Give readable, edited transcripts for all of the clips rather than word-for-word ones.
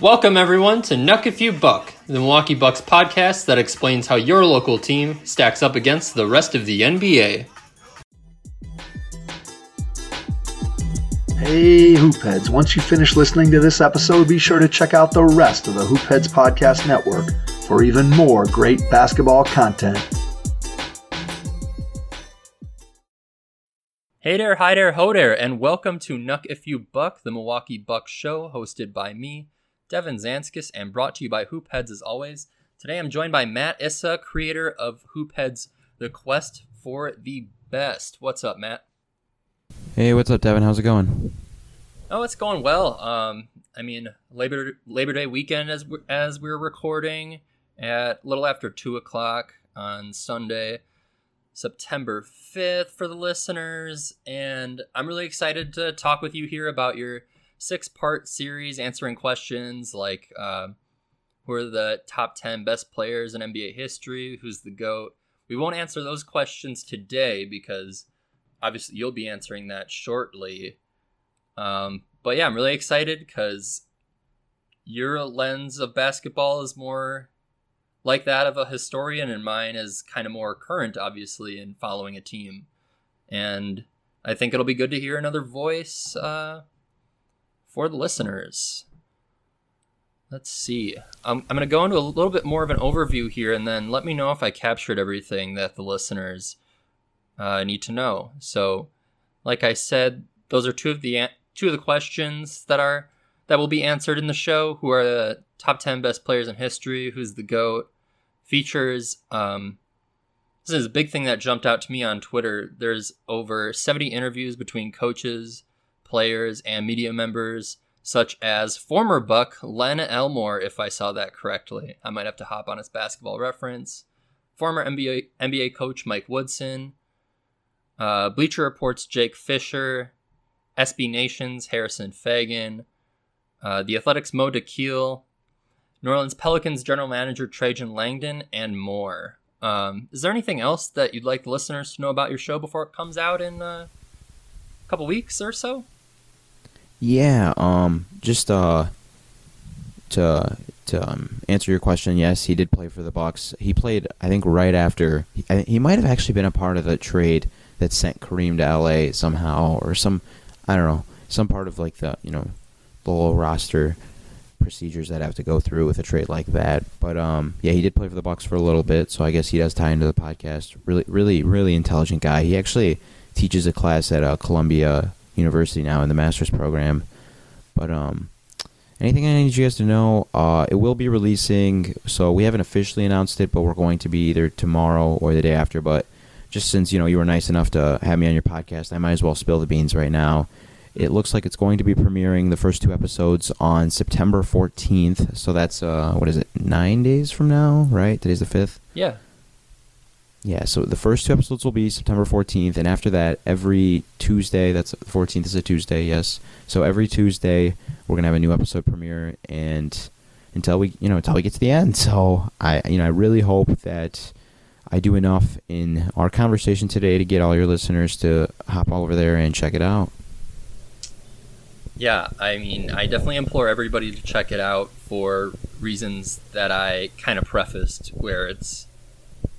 Welcome, everyone, to Knuck If You Buck, the Milwaukee Bucks podcast that explains how your local team stacks up against the rest of the NBA. Hey, Hoopheads. Once you finish listening to this episode, be sure to check out the rest of the Hoopheads Podcast Network for even more great basketball content. Hey there, hi there, ho there, and welcome to Knuck If You Buck, the Milwaukee Bucks show hosted by me, Devin Zanskis, and brought to you by Hoopheads as always. Today I'm joined by Matt Issa, creator of Hoopheads, The Quest for the Best. What's up, Matt? Hey, what's up, Devin? How's it going? Oh, it's going well. Labor Day weekend as we're recording at a little after 2 o'clock on Sunday, September 5th for the listeners, and I'm really excited to talk with you here about your 6-part series answering questions like who are the top 10 best players in NBA history, who's the GOAT. We won't answer those questions today because obviously you'll be answering that shortly. But yeah, I'm really excited because your lens of basketball is more like that of a historian, and mine is kind of more current, obviously, in following a team. And I think it'll be good to hear another voice for the listeners. Let's see. I'm going to go into a little bit more of an overview here, and then let me know if I captured everything that the listeners need to know. So, like I said, those are two of the questions that will be answered in the show. Who are the top 10 best players in history? Who's the GOAT? Features. This is a big thing that jumped out to me on Twitter. There's over 70 interviews between coaches, players, and media members, such as former Buck Len Elmore, if I saw that correctly. I might have to hop on his Basketball Reference. Former NBA coach Mike Woodson. Bleacher Report's Jake Fisher. SB Nation's Harrison Fagan. The Athletics' Mo DeKeel, New Orleans Pelicans general manager Trajan Langdon, and more. Is there anything else that you'd like the listeners to know about your show before it comes out in a couple weeks or so? Yeah, to answer your question, yes, he did play for the Bucks. He played, I think, right after. He might have actually been a part of the trade that sent Kareem to L.A. somehow, or some part of like the whole roster procedures that have to go through with a trade like that. But yeah, he did play for the Bucks for a little bit, so I guess he does tie into the podcast. Really, really, really intelligent guy. He actually teaches a class at Columbia University now in the master's program. But anything I need you guys to know, it will be releasing, so we haven't officially announced it, but we're going to be either tomorrow or the day after. But just since you were nice enough to have me on your podcast, I might as well spill the beans right now. It looks like it's going to be premiering the first 2 episodes on September 14th. So that's, 9 days from now, right? Today's the 5th? Yeah. Yeah, so the first 2 episodes will be September 14th. And after that, every Tuesday, that's the 14th is a Tuesday, yes. So every Tuesday, we're going to have a new episode premiere and until we get to the end. So I really hope that I do enough in our conversation today to get all your listeners to hop over there and check it out. Yeah, I mean, I definitely implore everybody to check it out for reasons that I kind of prefaced, where it's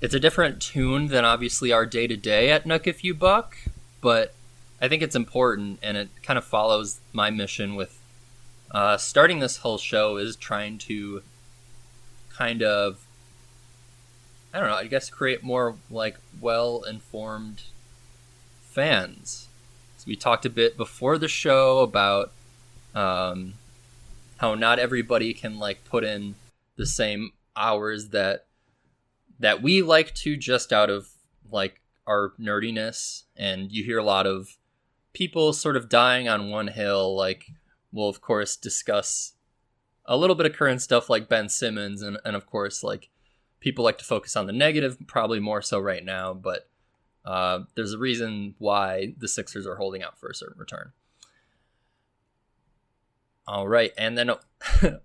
a different tune than obviously our day-to-day at Knuck If You Buck, but I think it's important, and it kind of follows my mission with starting this whole show is trying to kind of, I don't know, I guess create more like well-informed fans. We talked a bit before the show about how not everybody can like put in the same hours that we like to, just out of like our nerdiness. And you hear a lot of people sort of dying on one hill. Like, we'll of course discuss a little bit of current stuff like Ben Simmons, and of course like people like to focus on the negative probably more so right now, but there's a reason why the Sixers are holding out for a certain return. All right, and then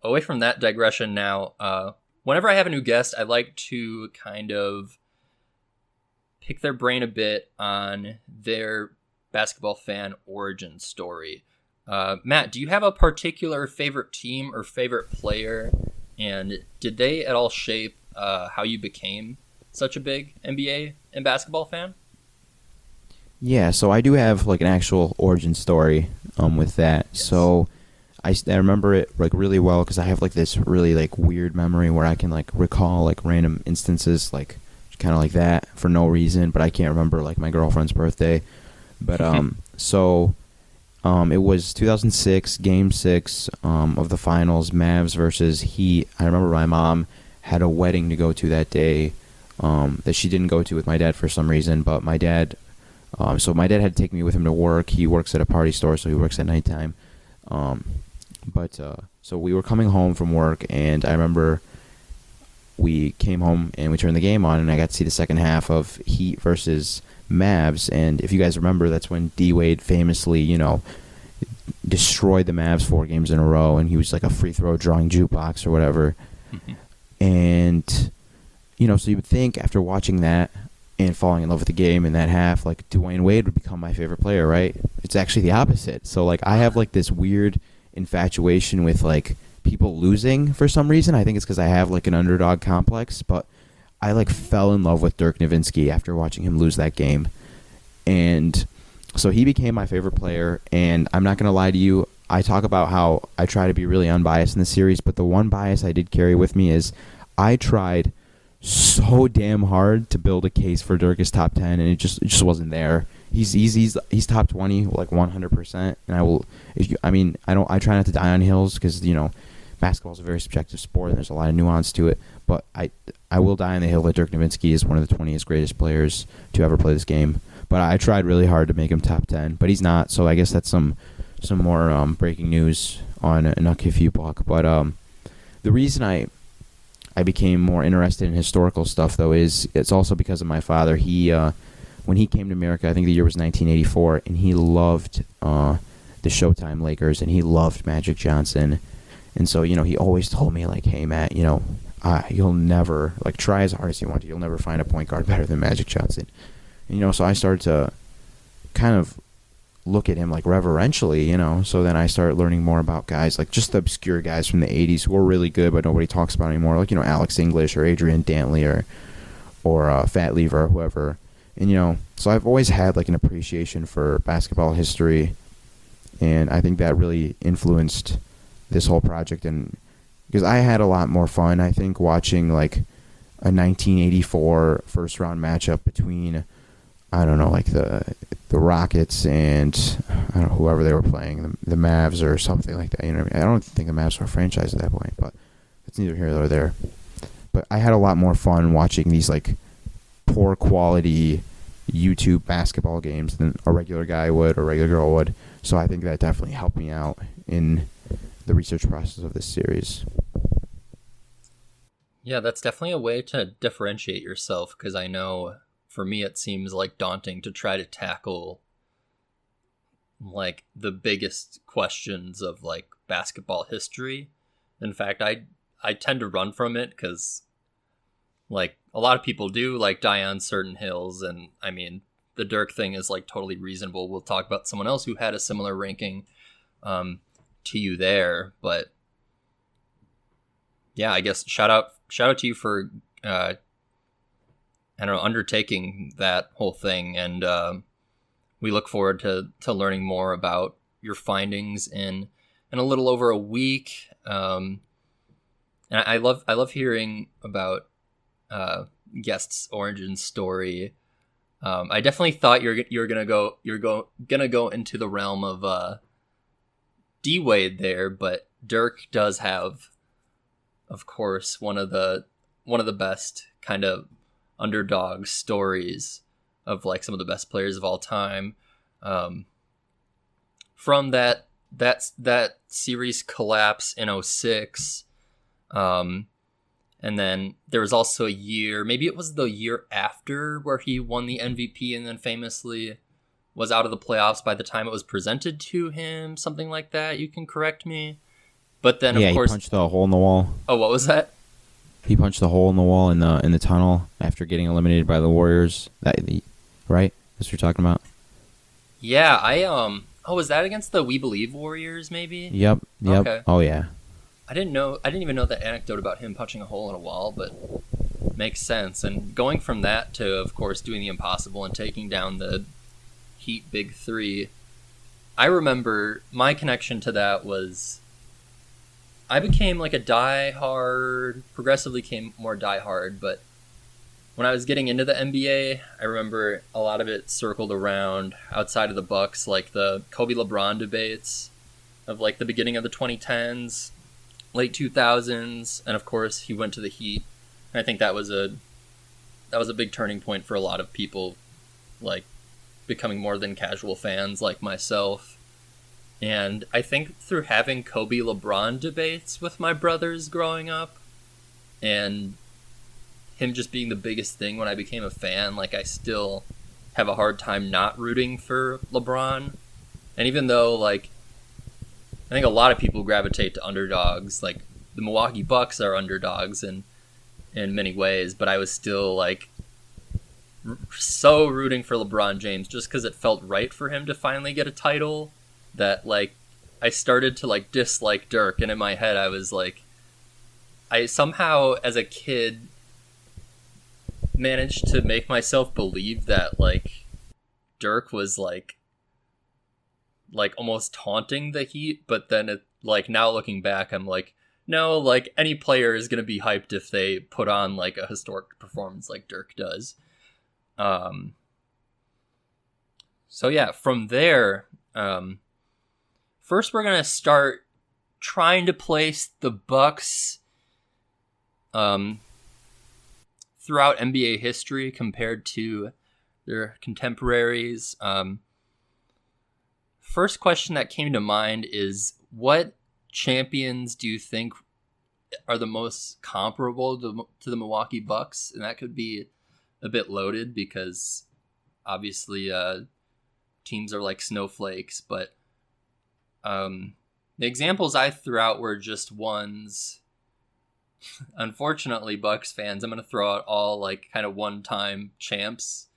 away from that digression now, whenever I have a new guest, I like to kind of pick their brain a bit on their basketball fan origin story. Matt, do you have a particular favorite team or favorite player, and did they at all shape how you became such a big NBA and basketball fan? Yeah, so I do have like an actual origin story with that. Yes. So I remember it like really well because I have like this really like weird memory where I can like recall like random instances like kind of like that for no reason, but I can't remember like my girlfriend's birthday. But it was 2006, Game 6 of the finals, Mavs versus Heat. I remember my mom had a wedding to go to that day that she didn't go to with my dad for some reason, but my dad... so my dad had to take me with him to work. He works at a party store, so he works at nighttime. So we were coming home from work, and I remember we came home and we turned the game on, and I got to see the second half of Heat versus Mavs. And if you guys remember, that's when D-Wade famously, you know, destroyed the Mavs 4 games in a row, and he was like a free throw drawing jukebox or whatever. And, you know, so you would think after watching that, and falling in love with the game in that half, like Dwyane Wade would become my favorite player, right? It's actually the opposite. So like I have like this weird infatuation with like people losing for some reason. I think it's because I have like an underdog complex, but I like fell in love with Dirk Nowitzki after watching him lose that game. And so he became my favorite player, and I'm not going to lie to you, I talk about how I try to be really unbiased in the series, but the one bias I did carry with me is I tried so damn hard to build a case for Dirk as top 10, and it just wasn't there. He's top 20 like 100%, and I try not to die on hills because, you know, basketball is a very subjective sport and there's a lot of nuance to it, but I will die on the hill that Dirk Nowitzki is one of the 20th greatest players to ever play this game. But I tried really hard to make him top 10, but he's not. So I guess that's some more breaking news on Knuck If You Buck. But the reason I became more interested in historical stuff, though, is it's also because of my father. He, when he came to America, I think the year was 1984, and he loved the Showtime Lakers, and he loved Magic Johnson. And so, you know, he always told me, like, hey, Matt, you know, you'll never, like, try as hard as you want to, you'll never find a point guard better than Magic Johnson. And, you know, so I started to kind of look at him, like, reverentially, you know. So then I started learning more about guys, like, just the obscure guys from the 80s who were really good but nobody talks about anymore, like, you know, Alex English or Adrian Dantley or Fat Lever or whoever. And, you know, so I've always had, like, an appreciation for basketball history, and I think that really influenced this whole project. And because I had a lot more fun, I think, watching, like, a 1984 first-round matchup between, I don't know, like, the Rockets and I don't know, whoever they were playing, the Mavs or something like that. You know what I mean? I don't think the Mavs were a franchise at that point, but it's neither here nor there. But I had a lot more fun watching these like poor quality YouTube basketball games than a regular guy would or a regular girl would. So I think that definitely helped me out in the research process of this series. Yeah, that's definitely a way to differentiate yourself, because I know for me, it seems like daunting to try to tackle like the biggest questions of like basketball history. In fact, I tend to run from it because like a lot of people do like die on certain hills. And I mean, the Dirk thing is like totally reasonable. We'll talk about someone else who had a similar ranking to you there. But yeah, I guess shout out to you for undertaking that whole thing, and we look forward to learning more about your findings in a little over a week. And I love hearing about guests' origin story. I definitely thought you're gonna go into the realm of D-Wade there, but Dirk does have, of course, one of the best kind of underdog stories of like some of the best players of all time. From that series collapse in 2006, and then there was also a year, maybe it was the year after, where he won the MVP and then famously was out of the playoffs by the time it was presented to him, something like that. You can correct me, but then of course he punched the hole in the wall. Oh, what was that? He punched the hole in the wall in the tunnel after getting eliminated by the Warriors. Right? That's what you're talking about. Yeah, I Oh, was that against the We Believe Warriors, maybe? Yep. Okay. Oh, yeah. I didn't even know that anecdote about him punching a hole in a wall, but makes sense. And going from that to, of course, doing the impossible and taking down the Heat Big Three, I remember my connection to that was I became like a diehard, progressively became more diehard, but when I was getting into the NBA, I remember a lot of it circled around outside of the Bucks, like the Kobe-LeBron debates of like the beginning of the 2010s, late 2000s, and of course he went to the Heat. And I think that was a big turning point for a lot of people, like becoming more than casual fans like myself. And I think through having Kobe-LeBron debates with my brothers growing up, and him just being the biggest thing when I became a fan, like I still have a hard time not rooting for LeBron. And even though like I think a lot of people gravitate to underdogs, like the Milwaukee Bucks are underdogs in many ways, but I was still like so rooting for LeBron James just because it felt right for him to finally get a title, that like I started to like dislike Dirk. And in my head I was like, I somehow as a kid managed to make myself believe that like Dirk was like almost taunting the Heat, but then it like now looking back I'm like, no, like any player is gonna be hyped if they put on like a historic performance like Dirk does. So yeah, from there, first we're gonna start trying to place the Bucks throughout NBA history compared to their contemporaries. First question that came to mind is, what champions do you think are the most comparable to the Milwaukee Bucks? And that could be a bit loaded because obviously teams are like snowflakes, but the examples I threw out were just ones. Unfortunately, Bucks fans, I'm going to throw out all like kind of one-time champs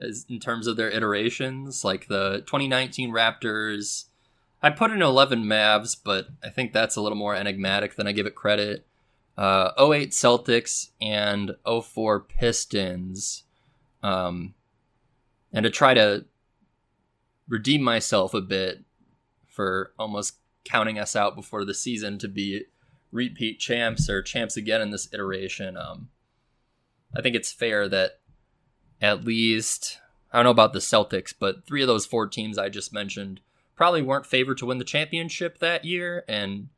as in terms of their iterations, like the 2019 Raptors. I put in 11 Mavs, but I think that's a little more enigmatic than I give it credit. 08 Celtics and 04 Pistons. And to try to redeem myself a bit for almost counting us out before the season to be repeat champs or champs again in this iteration, I think it's fair that at least, I don't know about the Celtics, but three of those four teams I just mentioned probably weren't favored to win the championship that year. And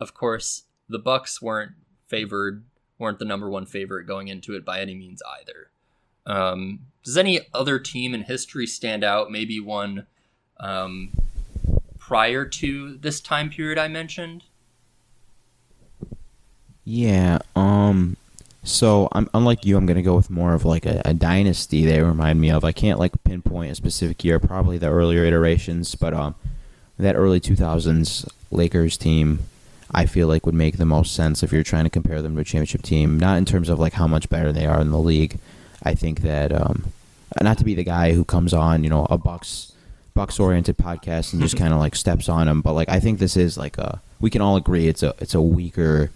of course the Bucks weren't the number one favorite going into it by any means either. Does any other team in history stand out? Maybe one prior to this time period I mentioned? Yeah, so I'm unlike you, I'm going to go with more of like a dynasty they remind me of. I can't like pinpoint a specific year, probably the earlier iterations, but that early 2000s Lakers team I feel like would make the most sense if you're trying to compare them to a championship team, not in terms of like how much better they are in the league. I think that not to be the guy who comes on, you know, a Bucks-oriented podcast and just kind of like steps on them, but like I think this is like we can all agree it's a weaker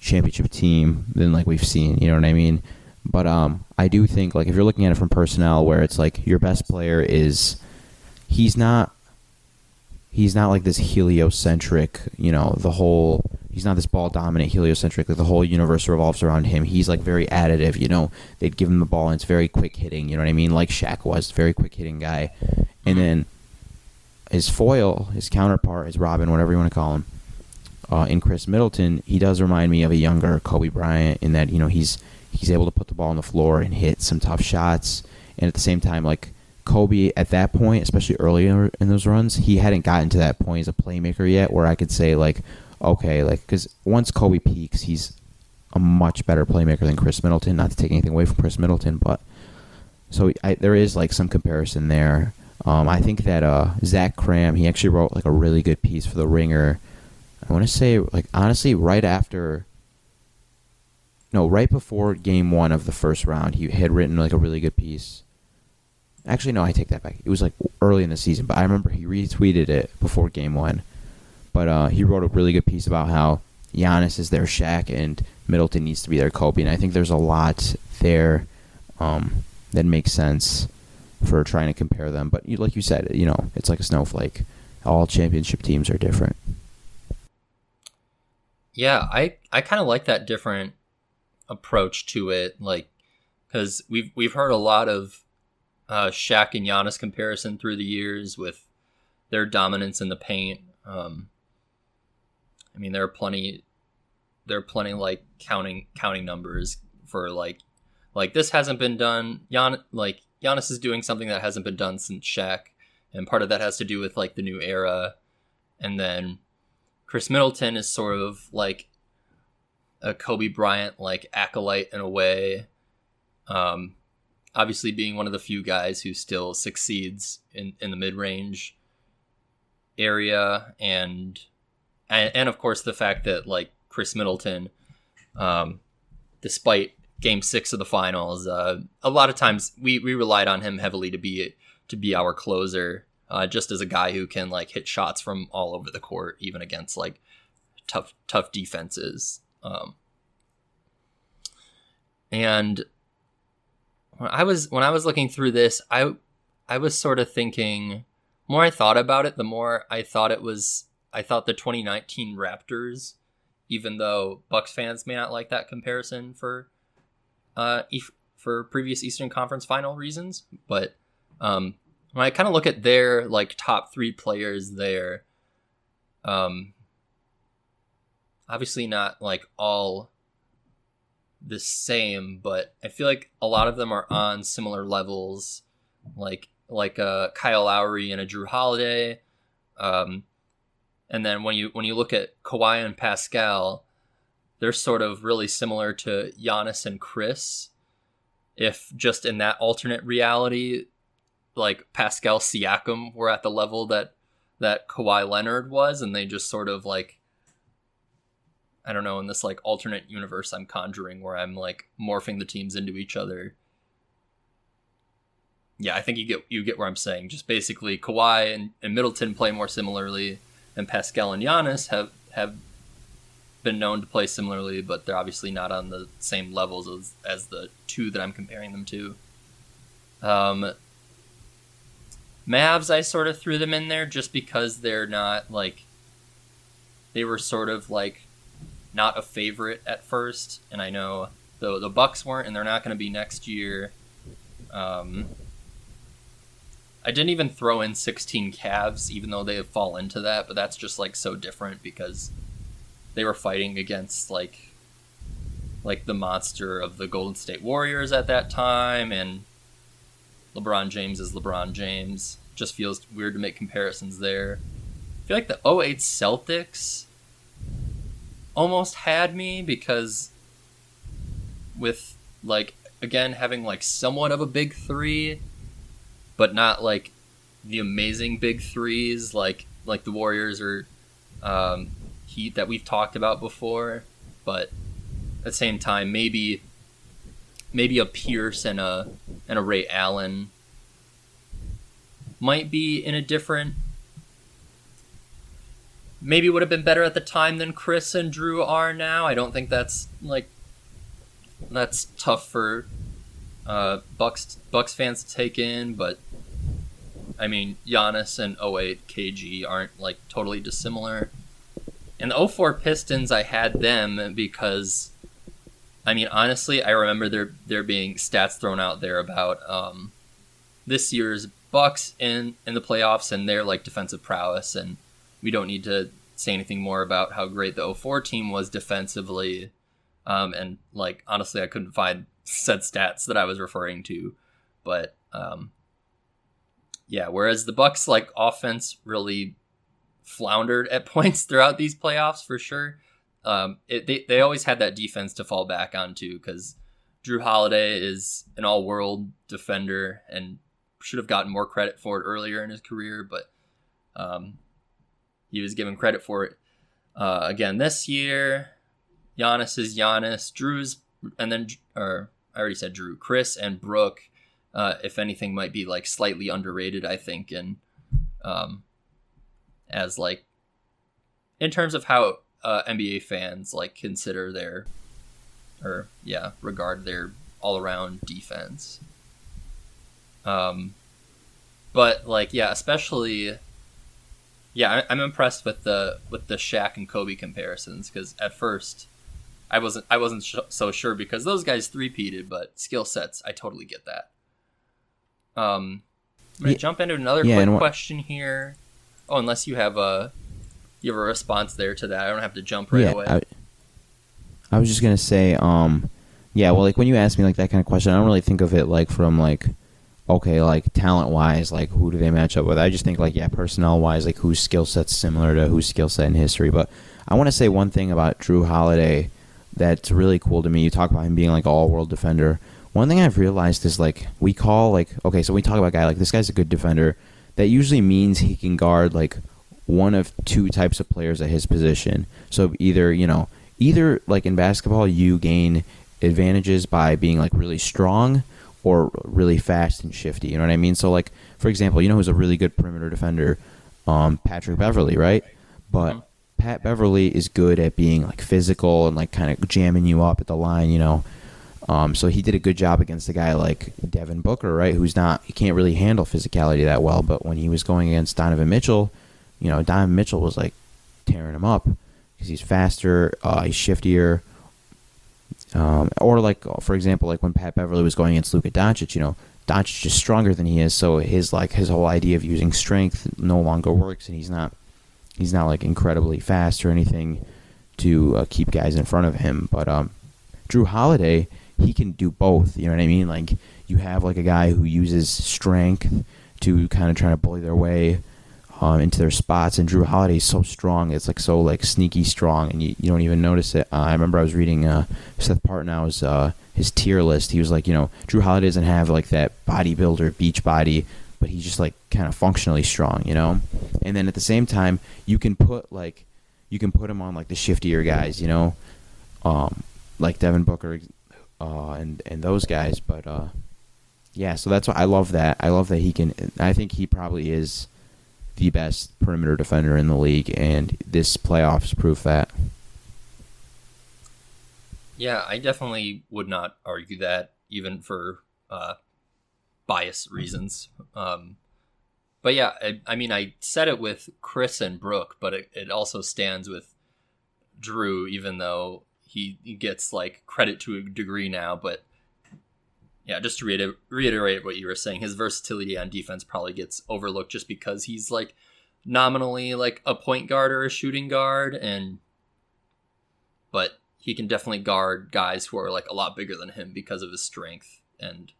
championship team than like we've seen, you know what I mean? But I do think like if you're looking at it from personnel, where it's like your best player is he's not like this heliocentric, you know, he's not this ball dominant heliocentric, like the whole universe revolves around him. He's like very additive, you know, they'd give him the ball and it's very quick hitting, you know what I mean? Like Shaq was, very quick hitting guy. And then his foil, his counterpart is Robin, whatever you want to call him. In Chris Middleton, he does remind me of a younger Kobe Bryant in that, you know, he's able to put the ball on the floor and hit some tough shots. And at the same time, like Kobe at that point, especially earlier in those runs, he hadn't gotten to that point as a playmaker yet where I could say like, okay, like, because once Kobe peaks, he's a much better playmaker than Chris Middleton, not to take anything away from Chris Middleton. But so there is like some comparison there. I think that Zach Cram, he actually wrote like a really good piece for The Ringer. I want to say, like, honestly, right before game 1 of the first round, he had written, like, a really good piece. Actually, no, I take that back. It was like early in the season, but I remember he retweeted it before game one. But he wrote a really good piece about how Giannis is their Shaq and Middleton needs to be their Kobe. And I think there's a lot there that makes sense for trying to compare them. But like you said, you know, it's like a snowflake. All championship teams are different. Yeah, I kind of like that different approach to it, like, because we've heard a lot of Shaq and Giannis comparison through the years with their dominance in the paint. I mean, there are plenty like counting numbers for like this hasn't been done. Giannis is doing something that hasn't been done since Shaq, and part of that has to do with like the new era, and then Chris Middleton is sort of like a Kobe Bryant like acolyte in a way, obviously being one of the few guys who still succeeds in the mid-range area, and of course the fact that like Chris Middleton, despite Game 6 of the Finals, a lot of times we relied on him heavily to be our closer. Just as a guy who can like hit shots from all over the court, even against like tough defenses. And when I was looking through this, I was sort of thinking, the more I thought about it, the more I thought I thought the 2019 Raptors, even though Bucks fans may not like that comparison for previous Eastern Conference Final reasons, but when I kind of look at their like top three players there, obviously not like all the same, but I feel like a lot of them are on similar levels, like a Kyle Lowry and a Jrue Holiday, and then when you look at Kawhi and Pascal, they're sort of really similar to Giannis and Chris, if just in that alternate reality. Like Pascal Siakam were at the level that Kawhi Leonard was, and they just sort of like, I don't know, in this like alternate universe I'm conjuring where I'm like morphing the teams into each other. Yeah, I think you get where I'm saying. Just basically Kawhi and Middleton play more similarly, and Pascal and Giannis have been known to play similarly, but they're obviously not on the same levels as the two that I'm comparing them to. Mavs, I sort of threw them in there just because they're not like, they were sort of like not a favorite at first, and I know the Bucks weren't, and they're not going to be next year. I didn't even throw in 16 Cavs, even though they fall into that, but that's just like so different because they were fighting against like the monster of the Golden State Warriors at that time, and LeBron James is LeBron James. Just feels weird to make comparisons there. I feel like the 2008 Celtics almost had me because with, like, again, having, like, somewhat of a big three, but not, like, the amazing big threes like the Warriors or Heat that we've talked about before. But at the same time, maybe a Pierce and a Ray Allen might be in a different, maybe would have been better at the time than Chris and Jrue are now. I don't think that's tough for Bucks fans to take in, but I mean Giannis and 2008 KG aren't like totally dissimilar. And the 2004 Pistons, I had them because, I mean, honestly, I remember there being stats thrown out there about this year's Bucks in the playoffs and their like defensive prowess, and we don't need to say anything more about how great the 2004 team was defensively. And like honestly, I couldn't find said stats that I was referring to, but yeah. Whereas the Bucks like offense really floundered at points throughout these playoffs for sure. They always had that defense to fall back onto because Jrue Holiday is an all-world defender and should have gotten more credit for it earlier in his career, but he was given credit for it again this year. Giannis is Giannis. Jrue's, and then, or I already said Jrue, Chris and Brook if anything, might be like slightly underrated, I think. And as like in terms of how NBA fans like consider their or regard their all around defense. But like, especially, I'm impressed with the Shaq and Kobe comparisons, because at first I wasn't so sure because those guys three-peated, but skill sets, I totally get that. I'm gonna jump into another quick question here. Oh, unless you have a response there to that, I don't have to jump right away. I was just gonna say, like when you ask me like that kind of question, I don't really think of it like from like, okay, like talent-wise, like who do they match up with? I just think like, personnel-wise, like whose skill set's similar to whose skill set in history. But I want to say one thing about Jrue Holiday that's really cool to me. You talk about him being like an all-world defender. One thing I've realized is like we call like, okay, so we talk about a guy like this guy's a good defender. That usually means he can guard like one of two types of players at his position. So either, you know, either like in basketball you gain advantages by being like really strong or really fast and shifty, you know what I mean? So like, for example, you know who's a really good perimeter defender? Patrick Beverley, right? But Pat Beverley is good at being like physical and like kind of jamming you up at the line, you know. So he did a good job against a guy like Devin Booker, right? Who's not, he can't really handle physicality that well. But when he was going against Donovan Mitchell, you know, Donovan Mitchell was like tearing him up because he's faster, he's shiftier. Or like, for example, like when Pat Beverley was going against Luka Doncic, you know, Doncic is stronger than he is, so his whole idea of using strength no longer works, and he's not like incredibly fast or anything to keep guys in front of him. But Jrue Holiday, he can do both. You know what I mean? Like you have like a guy who uses strength to kind of try to bully their way into their spots, and Jrue Holiday is so strong. It's like so like sneaky strong, and you don't even notice it. I remember I was reading Seth Partnow's his tier list. He was like, you know, Jrue Holiday doesn't have like that bodybuilder beach body, but he's just like kind of functionally strong, you know. And then at the same time, you can put him on like the shiftier guys, you know, like Devin Booker. And those guys, but so that's why I love that. I love that he can. I think he probably is the best perimeter defender in the league, and this playoffs prove that. Yeah, I definitely would not argue that, even for bias reasons. But yeah, I mean, I said it with Chris and Brooke, but it also stands with Jrue, even though he gets like credit to a degree now, but yeah, just to reiterate what you were saying, his versatility on defense probably gets overlooked just because he's like nominally like a point guard or a shooting guard, but he can definitely guard guys who are like a lot bigger than him because of his strength, and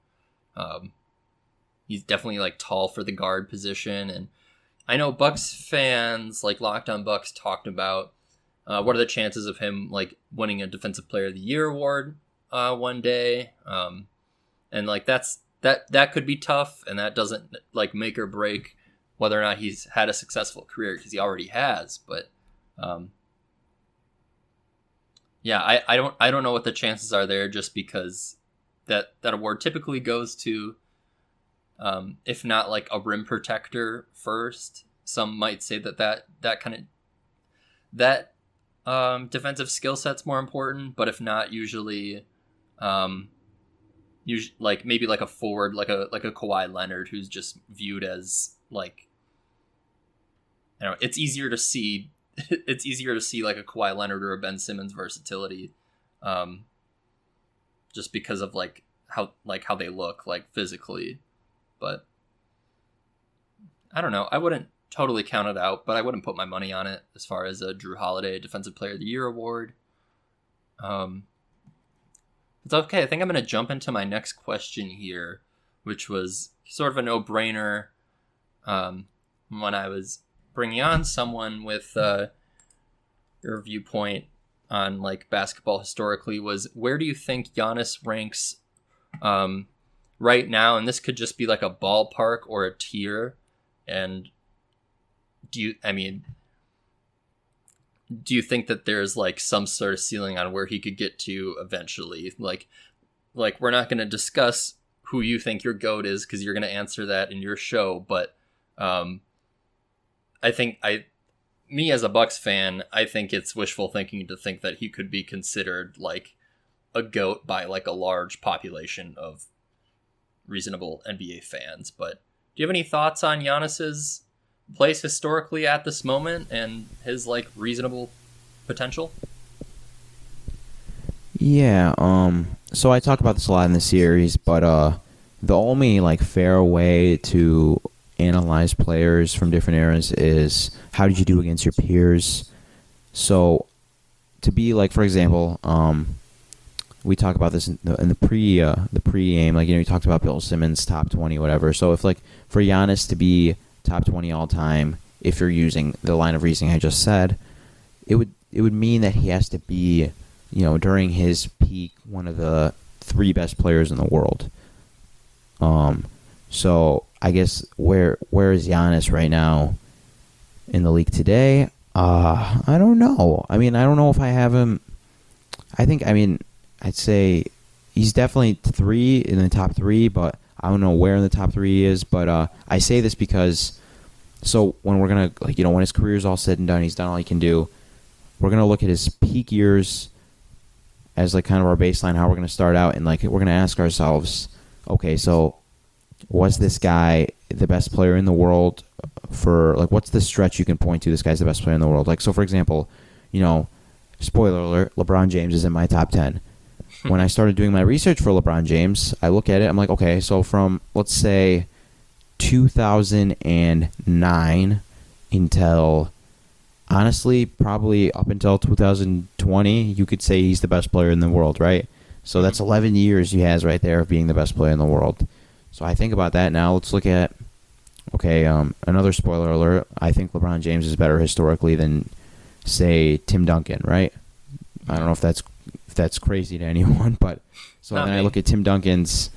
he's definitely like tall for the guard position. And I know Bucks fans like Locked On Bucks talked about what are the chances of him like winning a Defensive Player of the Year award one day? And like that could be tough, and that doesn't like make or break whether or not he's had a successful career, because he already has. But I don't know what the chances are there, just because that award typically goes to if not like a rim protector first. Some might say that defensive skill set's more important, but if not, usually, like maybe like a forward, like a Kawhi Leonard, who's just viewed as like, I don't know, it's easier to see like a Kawhi Leonard or a Ben Simmons versatility, just because of like how they look like physically. But I don't know, I wouldn't totally count it out, but I wouldn't put my money on it as far as a Jrue Holiday Defensive Player of the Year award. It's okay. I think I'm going to jump into my next question here, which was sort of a no-brainer when I was bringing on someone with your viewpoint on like basketball historically. Was, where do you think Giannis ranks right now? And this could just be like a ballpark or a tier. And do you think that there's like some sort of ceiling on where he could get to eventually? Like we're not going to discuss who you think your GOAT is, because you're going to answer that in your show. But I think me as a Bucks fan, I think it's wishful thinking to think that he could be considered like a GOAT by like a large population of reasonable NBA fans. But do you have any thoughts on Giannis's place historically at this moment and his like reasonable potential? Yeah, so I talk about this a lot in the series, but the only like fair way to analyze players from different eras is how did you do against your peers. So to be like, for example, we talk about this in the pregame, like, you know, you talked about Bill Simmons top 20 whatever. So if like for Giannis to be top 20 all time, if you're using the line of reasoning I just said, it would mean that he has to be, you know, during his peak, one of the three best players in the world. So I guess where is Giannis right now in the league today? I don't know. I mean, I don't know if I have him. I'd say he's definitely in the top three, but I don't know where in the top three he is. But I say this because, so when we're going to, like, you know, when his career is all said and done, he's done all he can do, we're going to look at his peak years as like kind of our baseline, how we're going to start out, and like we're going to ask ourselves, okay, so was this guy the best player in the world for, like, what's the stretch you can point to, this guy's the best player in the world? Like, so for example, you know, spoiler alert, LeBron James is in my top 10. When I started doing my research for LeBron James, I look at it, I'm like, okay, so from, let's say, 2009 until, honestly, probably up until 2020, you could say he's the best player in the world, right? So that's 11 years he has right there of being the best player in the world. So I think about that now. Let's look at, okay, another spoiler alert. I think LeBron James is better historically than, say, Tim Duncan, right? I don't know if that's crazy to anyone, but so then I look at Tim Duncan's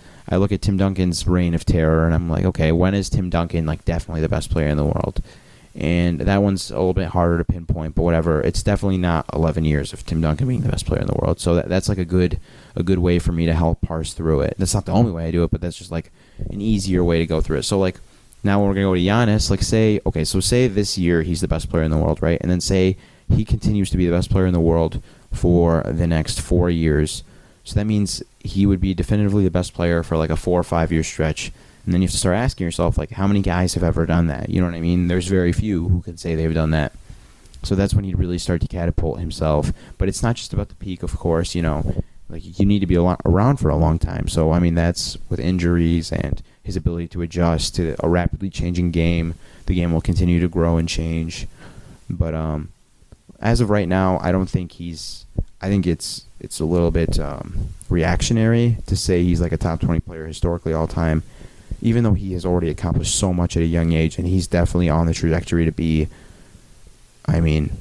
reign of terror, and I'm like, okay, when is Tim Duncan like definitely the best player in the world? And that one's a little bit harder to pinpoint, but whatever. It's definitely not 11 years of Tim Duncan being the best player in the world. So that's like a good way for me to help parse through it. That's not the only way I do it, but that's just like an easier way to go through it. So like now when we're going to go to Giannis, like say this year he's the best player in the world, right? And then say he continues to be the best player in the world for the next 4 years. So that means he would be definitively the best player for like a 4 or 5 year stretch. And then you have to start asking yourself, like, how many guys have ever done that? You know what I mean? There's very few who can say they've done that. So that's when he'd really start to catapult himself. But it's not just about the peak, of course, you know. Like, you need to be around for a long time. So, I mean, that's with injuries and his ability to adjust to a rapidly changing game. The game will continue to grow and change. But as of right now, I don't think he's... I think it's a little bit reactionary to say he's like a top 20 player historically all time, even though he has already accomplished so much at a young age, and he's definitely on the trajectory to be, I mean,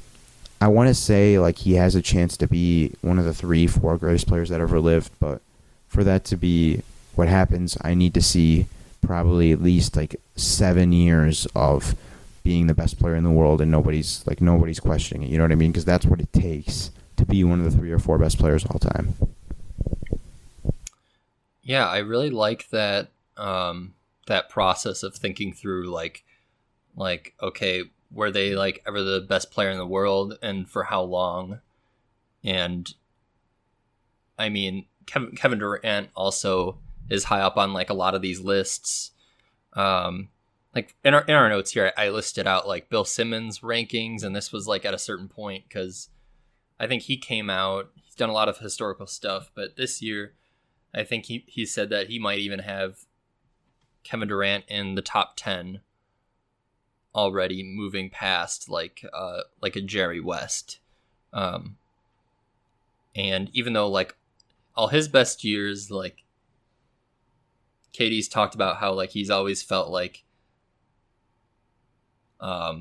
I want to say like he has a chance to be one of the 3-4 greatest players that ever lived, but for that to be what happens, I need to see probably at least like 7 years of being the best player in the world and nobody's questioning it, you know what I mean? Because that's what it takes to be one of the 3 or 4 best players all time. Yeah, I really like that that process of thinking through like okay, were they like ever the best player in the world and for how long? And I mean, Kevin Durant also is high up on like a lot of these lists. Like in our notes here, I listed out like Bill Simmons rankings, and this was like at a certain point because I think he came out, he's done a lot of historical stuff, but this year I think he said that he might even have Kevin Durant in the top 10 already, moving past like a Jerry West. And even though like all his best years, like Katie's talked about how like he's always felt like I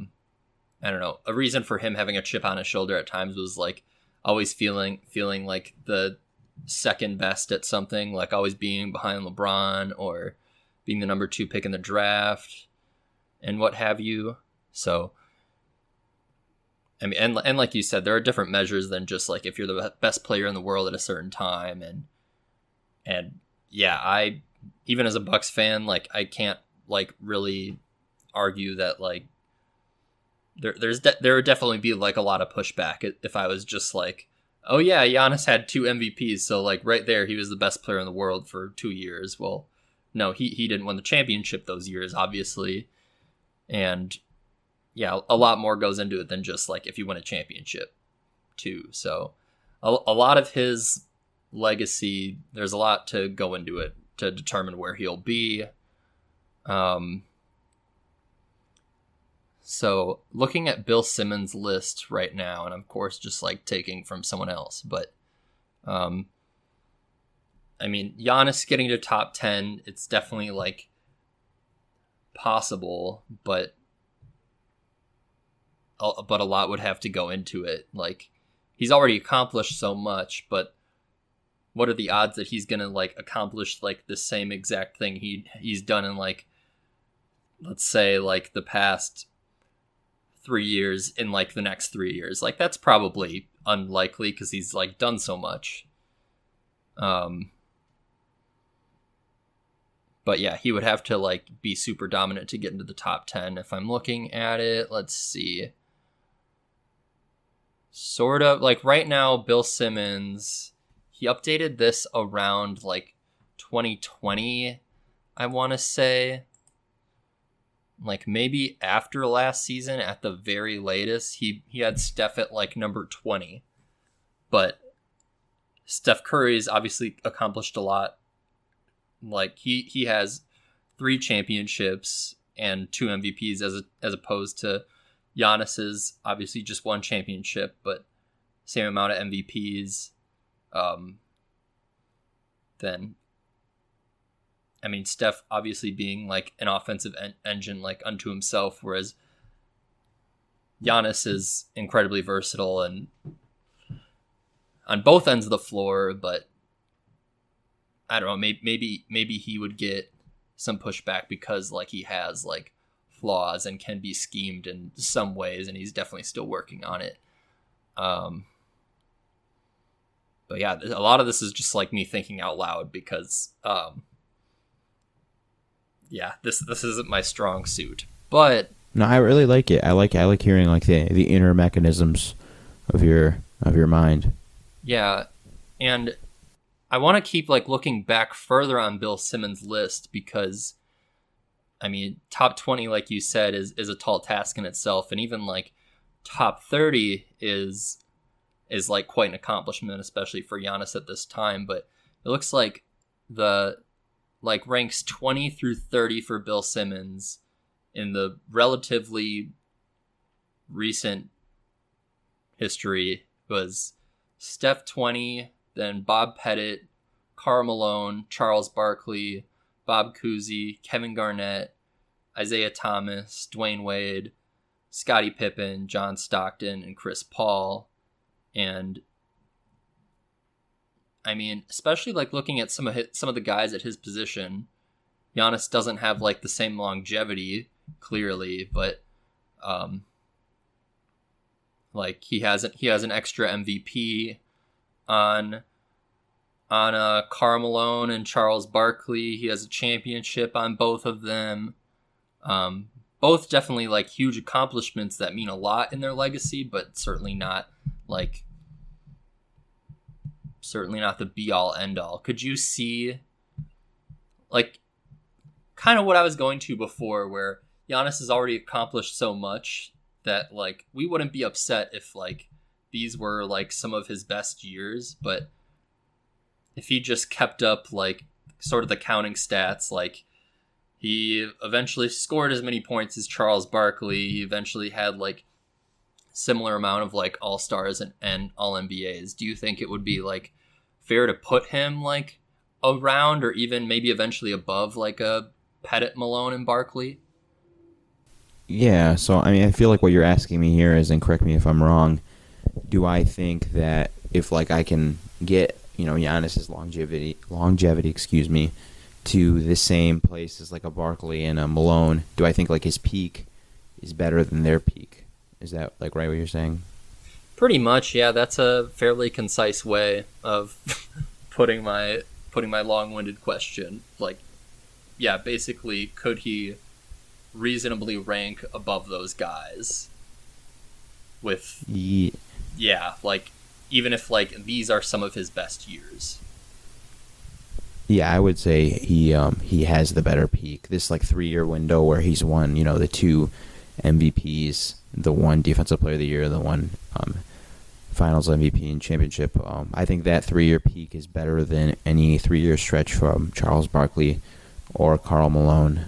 don't know, a reason for him having a chip on his shoulder at times was like always feeling like the second best at something, like always being behind LeBron or being the number 2 pick in the draft and what have you. So, I mean, and like you said, there are different measures than just like if you're the best player in the world at a certain time. And yeah, I even as a Bucks fan, like, I can't, like, really argue that, like, there would definitely be, like, a lot of pushback if I was just like, oh yeah, Giannis had 2 MVPs, so, like, right there he was the best player in the world for 2 years. Well, no, he didn't win the championship those years, obviously. And yeah, a lot more goes into it than just, like, if you win a championship too. So a lot of his legacy, there's a lot to go into it to determine where he'll be. So looking at Bill Simmons' list right now, and of course just, like, taking from someone else, but I mean, Giannis getting to top 10, it's definitely, like, possible, but a lot would have to go into it. Like, he's already accomplished so much, but what are the odds that he's going to, like, accomplish, like, the same exact thing he's done in, like, let's say, like, the past 3 years in, like, the next 3 years? Like, that's probably unlikely because he's, like, done so much. But yeah, he would have to, like, be super dominant to get into the top 10. If I'm looking at it, let's see. Sort of, like, right now, Bill Simmons, he updated this around, like, 2020, I want to say. Like, maybe after last season, at the very latest, he had Steph at, like, number 20. But Steph Curry's obviously accomplished a lot. Like, he has 3 championships and 2 MVPs as opposed to Giannis's obviously just 1 championship, but same amount of MVPs. Then, I mean, Steph obviously being, like, an offensive engine, like, unto himself, whereas Giannis is incredibly versatile and on both ends of the floor, but I don't know, maybe he would get some pushback because, like, he has, like, flaws and can be schemed in some ways, and he's definitely still working on it. But yeah, a lot of this is just, like, me thinking out loud because, yeah, this isn't my strong suit. But no, I really like it. I like hearing, like, the inner mechanisms of your mind. Yeah, and I want to keep, like, looking back further on Bill Simmons' list because, I mean, top 20, like you said, is a tall task in itself, and even, like, top 30 is like quite an accomplishment, especially for Giannis at this time. But it looks like the, like, ranks 20 through 30 for Bill Simmons in the relatively recent history was Steph 20, then Bob Pettit, Karl Malone, Charles Barkley, Bob Cousy, Kevin Garnett, Isaiah Thomas, Dwyane Wade, Scottie Pippen, John Stockton, and Chris Paul. And I mean, especially, like, looking at some of the guys at his position, Giannis doesn't have, like, the same longevity, clearly, but like, he has an extra MVP on Karl Malone and Charles Barkley. He has a championship on both of them. Both definitely, like, huge accomplishments that mean a lot in their legacy, but certainly not the be-all, end-all. Could you see, like, kind of what I was going to before, where Giannis has already accomplished so much that, like, we wouldn't be upset if, like, these were, like, some of his best years, but if he just kept up, like, sort of the counting stats, like, he eventually scored as many points as Charles Barkley. He eventually had, like, similar amount of, like, All-Stars and All-NBAs. Do you think it would be, like, fair to put him, like, around or even maybe eventually above, like, a Pettit, Malone, and Barkley? Yeah, so, I mean, I feel like what you're asking me here is, and correct me if I'm wrong, do I think that if, like, I can get, you know, Giannis's longevity, to the same place as, like, a Barkley and a Malone, do I think, like, his peak is better than their peak? Is that, like, right what you're saying? Pretty much, yeah. That's a fairly concise way of putting my long-winded question. Like, yeah, basically, could he reasonably rank above those guys? With yeah, like even if like these are some of his best years. Yeah, I would say he has the better peak. This like 3-year window where he's won, you know, the 2 MVPs, the 1 Defensive Player of the Year, the 1 Finals MVP and championship. I think that 3-year peak is better than any 3-year stretch from Charles Barkley or Karl Malone.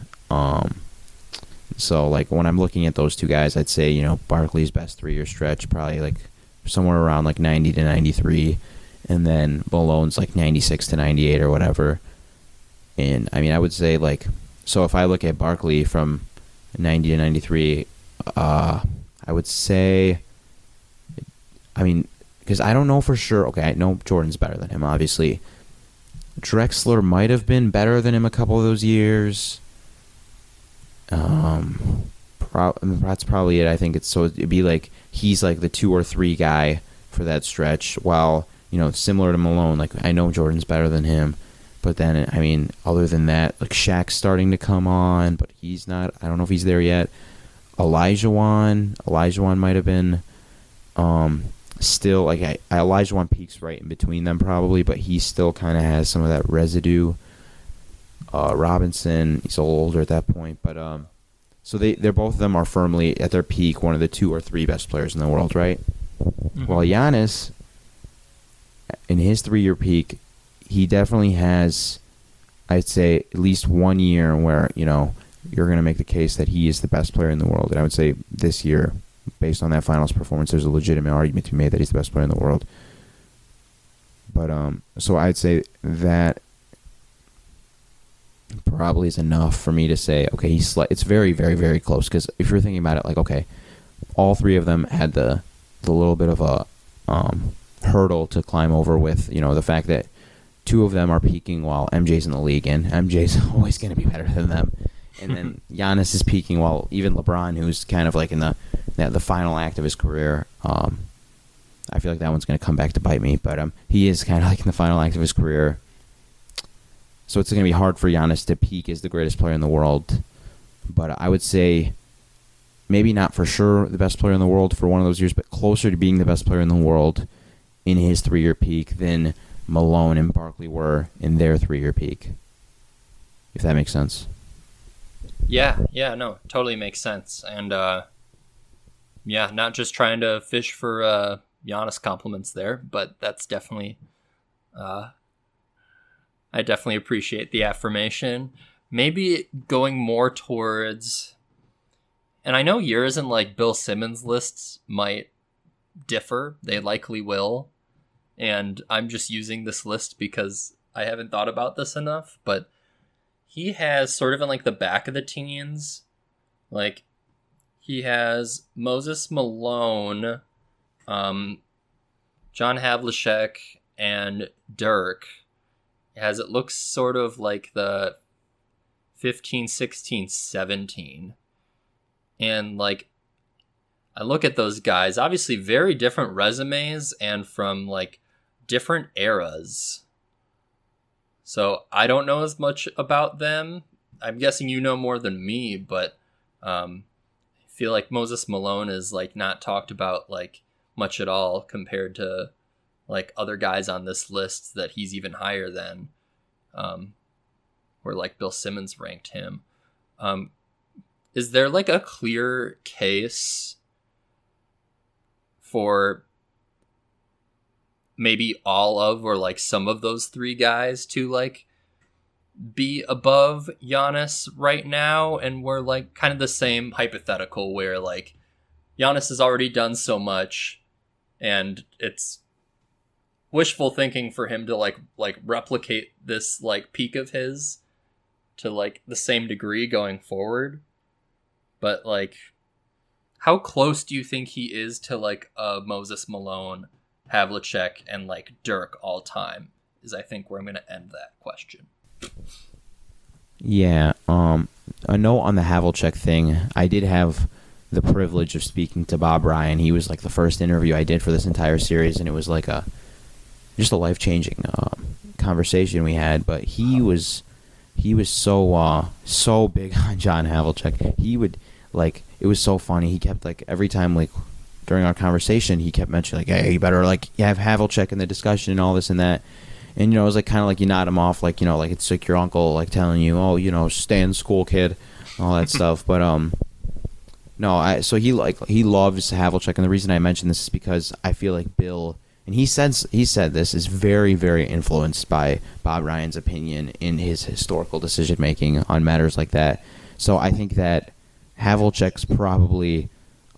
So like when I'm looking at those two guys, I'd say, you know, Barkley's best 3-year stretch probably like somewhere around like 90 to 93. And then Malone's like 96 to 98 or whatever. And I mean, I would say like, so if I look at Barkley from 90 to 93, I would say, I mean, because I don't know for sure. Okay, I know Jordan's better than him, obviously. Drexler might have been better than him a couple of those years. That's probably it. I think it's so it'd be like he's like the 2 or 3 guy for that stretch while. You know, similar to Malone, like, I know Jordan's better than him, but then, I mean, other than that, like, Shaq's starting to come on, but he's not, I don't know if he's there yet. Olajuwon might have been still, like, Olajuwon peaks right in between them probably, but he still kind of has some of that residue. Robinson, he's a little older at that point, but, so they're both of them are firmly at their peak, one of the 2 or 3 best players in the world, right? Mm-hmm. Well, Giannis, in his 3-year peak, he definitely has, I'd say, at least 1 year where, you know, you're going to make the case that he is the best player in the world. And I would say this year, based on that finals performance, there's a legitimate argument to be made that he's the best player in the world. But so I'd say that probably is enough for me to say, okay, it's very, very, very close. Because if you're thinking about it, like, okay, all 3 of them had the little bit of a hurdle to climb over with, you know, the fact that 2 of them are peaking while MJ's in the league, and MJ's always going to be better than them. And then Giannis is peaking while even LeBron, who's kind of like in the final act of his career, I feel like that one's going to come back to bite me, but he is kind of like in the final act of his career. So it's going to be hard for Giannis to peak as the greatest player in the world. But I would say maybe not for sure the best player in the world for one of those years, but closer to being the best player in the world in his 3-year peak than Malone and Barkley were in their 3-year peak. If that makes sense. Yeah, no, totally makes sense. And, yeah, not just trying to fish for Giannis compliments there, but that's definitely... I definitely appreciate the affirmation. Maybe going more towards... And I know yours and, like, Bill Simmons' lists might differ. They likely will. And I'm just using this list because I haven't thought about this enough, but he has sort of in like the back of the teens, like he has Moses Malone, John Havlicek, and Dirk. As it looks sort of like the 15, 16, 17. And like I look at those guys, obviously very different resumes and from like different eras. So I don't know as much about them. I'm guessing you know more than me, but I feel like Moses Malone is like not talked about like much at all compared to like other guys on this list that he's even higher than, where like Bill Simmons ranked him. Is there like a clear case for maybe all of or like some of those 3 guys to like be above Giannis right now? And we're like kind of the same hypothetical where like Giannis has already done so much and it's wishful thinking for him to like replicate this like peak of his to like the same degree going forward. But like, how close do you think he is to like Moses Malone, Havlicek, and like Dirk all time? Is I think where I'm going to end that question. Yeah, a note on the Havlicek thing. I did have the privilege of speaking to Bob Ryan. He was like the first interview I did for this entire series, and it was like a just a life changing conversation we had. But he was he was so big on John Havlicek. He would, like, it was so funny. He kept, like, every time, like, during our conversation, he kept mentioning, like, hey, you better, like, have Havlicek in the discussion and all this and that. And, you know, it was, like, kind of like you nod him off, like, you know, like, it's like your uncle, like, telling you, oh, you know, stay in school, kid, all that stuff. But, no, so he loves Havlicek. And the reason I mention this is because I feel like Bill, and he said this, is very, very influenced by Bob Ryan's opinion in his historical decision-making on matters like that. So I think that Havlicek's probably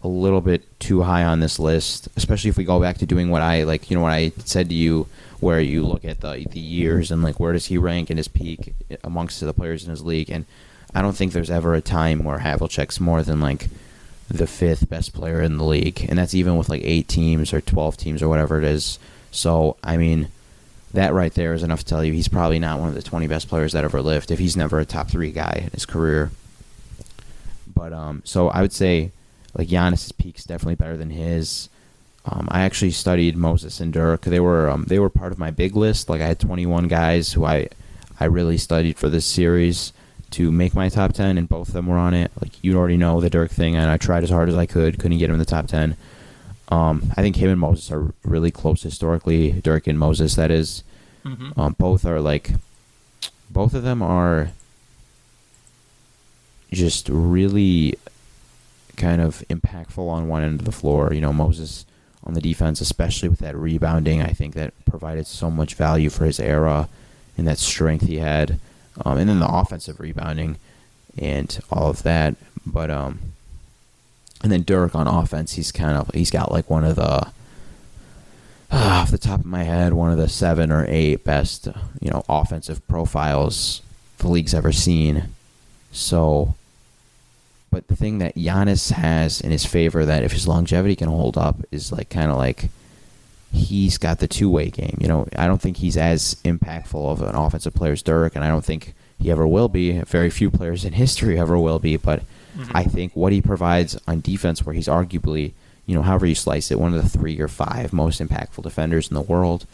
a little bit too high on this list, especially if we go back to doing what I, like, you know, what I said to you, where you look at the years and, like, where does he rank in his peak amongst the players in his league. And I don't think there's ever a time where Havlicek's more than, like, the fifth best player in the league. And that's even with, like, 8 teams or 12 teams or whatever it is. So, I mean, that right there is enough to tell you he's probably not one of the 20 best players that ever lived if he's never a top 3 guy in his career. But so I would say, like, Giannis's peak's definitely better than his. I actually studied Moses and Dirk. They were part of my big list. Like, I had 21 guys who I really studied for this series to make my top 10, and both of them were on it. Like, you already know the Dirk thing, and I tried as hard as I could. Couldn't get him in the top 10. I think him and Moses are really close historically. Dirk and Moses, that is. Mm-hmm. Both of them are just really kind of impactful on one end of the floor. You know, Moses on the defense, especially with that rebounding, I think that provided so much value for his era and that strength he had. And then the offensive rebounding and all of that. But and then Dirk on offense, he's got like one of the off the top of my head, one of the 7 or 8 best, you know, offensive profiles the league's ever seen. So, but the thing that Giannis has in his favor, that if his longevity can hold up, is like kind of like he's got the two-way game. You know, I don't think he's as impactful of an offensive player as Dirk, and I don't think he ever will be. Very few players in history ever will be. But mm-hmm. I think what he provides on defense, where he's arguably, you know, however you slice it, one of the 3 or 5 most impactful defenders in the world,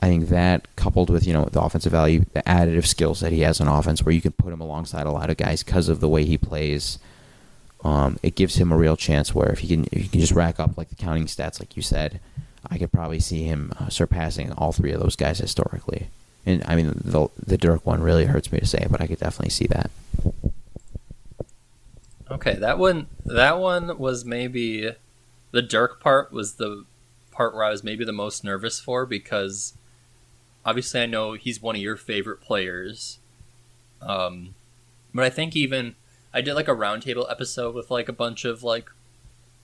I think that, coupled with, you know, the offensive value, the additive skills that he has on offense, where you can put him alongside a lot of guys because of the way he plays, it gives him a real chance where if he can just rack up, like, the counting stats, like you said, I could probably see him surpassing all 3 of those guys historically. And, I mean, the Dirk one really hurts me to say, but I could definitely see that. Okay, that one was maybe, the Dirk part was the part where I was maybe the most nervous for, because obviously I know he's one of your favorite players. But I think even, I did like a roundtable episode with like a bunch of like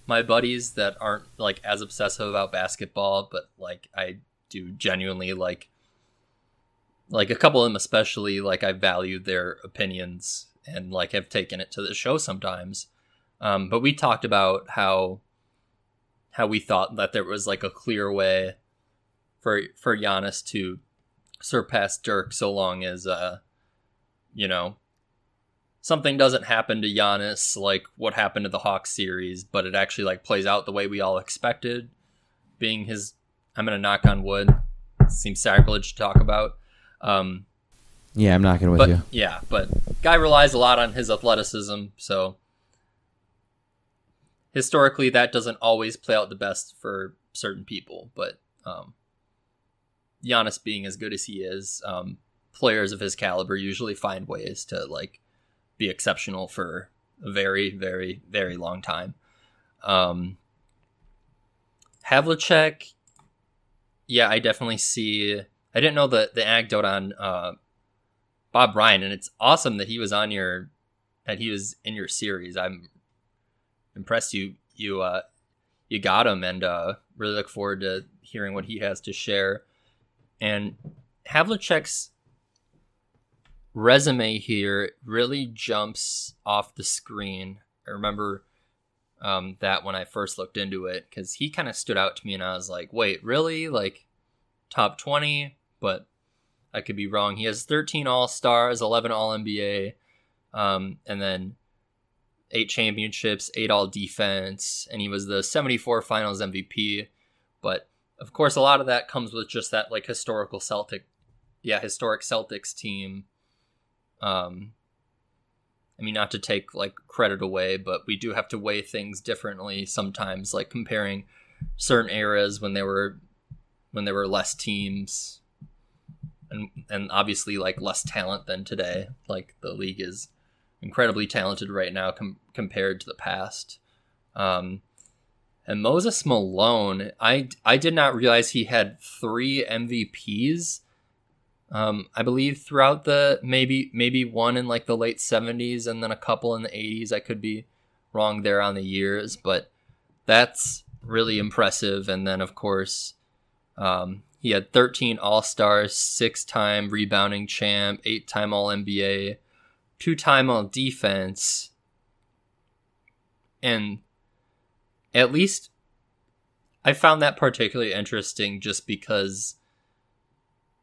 my buddies that aren't like as obsessive about basketball, but like I do genuinely like a couple of them especially, like I value their opinions and like have taken it to the show sometimes. But we talked about how we thought that there was like a clear way for Giannis to surpass Dirk, so long as, you know, something doesn't happen to Giannis like what happened to the Hawks series, but it actually like plays out the way we all expected, being his, I'm going to knock on wood, seems sacrilege to talk about. Yeah, I'm knocking with you. Yeah, but guy relies a lot on his athleticism, so historically that doesn't always play out the best for certain people, but Giannis being as good as he is, players of his caliber usually find ways to like be exceptional for a very, very, very long time. Havlicek, yeah, I definitely see. I didn't know the anecdote on Bob Ryan, and it's awesome that he was on your, that he was in your series. I'm impressed you got him, and really look forward to hearing what he has to share. And Havlicek's resume here really jumps off the screen. I remember that when I first looked into it, because he kind of stood out to me, and I was like, wait, really? Like, top 20? But I could be wrong. He has 13 All-Stars, 11 All-NBA, and then 8 championships, 8 All-Defense, and he was the 74 Finals MVP. But, of course, a lot of that comes with just that, like, historic Celtics team. I mean, not to take like credit away, but we do have to weigh things differently sometimes, like comparing certain eras when there were less teams and obviously like less talent than today. Like the league is incredibly talented right now compared to the past. And Moses Malone, I did not realize he had 3 MVPs. I believe throughout the maybe one in like the late 70s and then a couple in the 80s. I could be wrong there on the years, but that's really impressive. And then of course, he had 13 All-Stars, 6-time rebounding champ, 8-time All-NBA, 2-time All-Defense, and at least I found that particularly interesting just because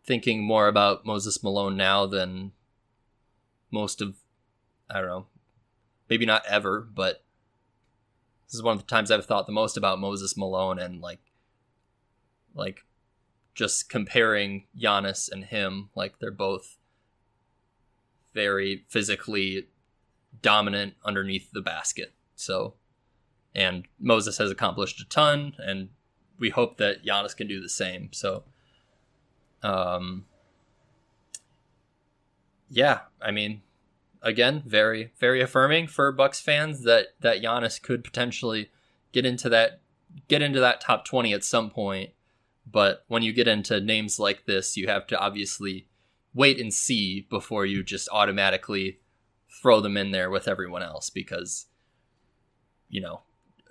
thinking more about Moses Malone now than most of, I don't know, maybe not ever, but this is one of the times I've thought the most about Moses Malone and like just comparing Giannis and him, like they're both very physically dominant underneath the basket. So, and Moses has accomplished a ton, and we hope that Giannis can do the same. So, yeah, I mean, again, very, very affirming for Bucks fans that Giannis could potentially get into that top 20 at some point. But when you get into names like this, you have to obviously wait and see before you just automatically throw them in there with everyone else, because, you know,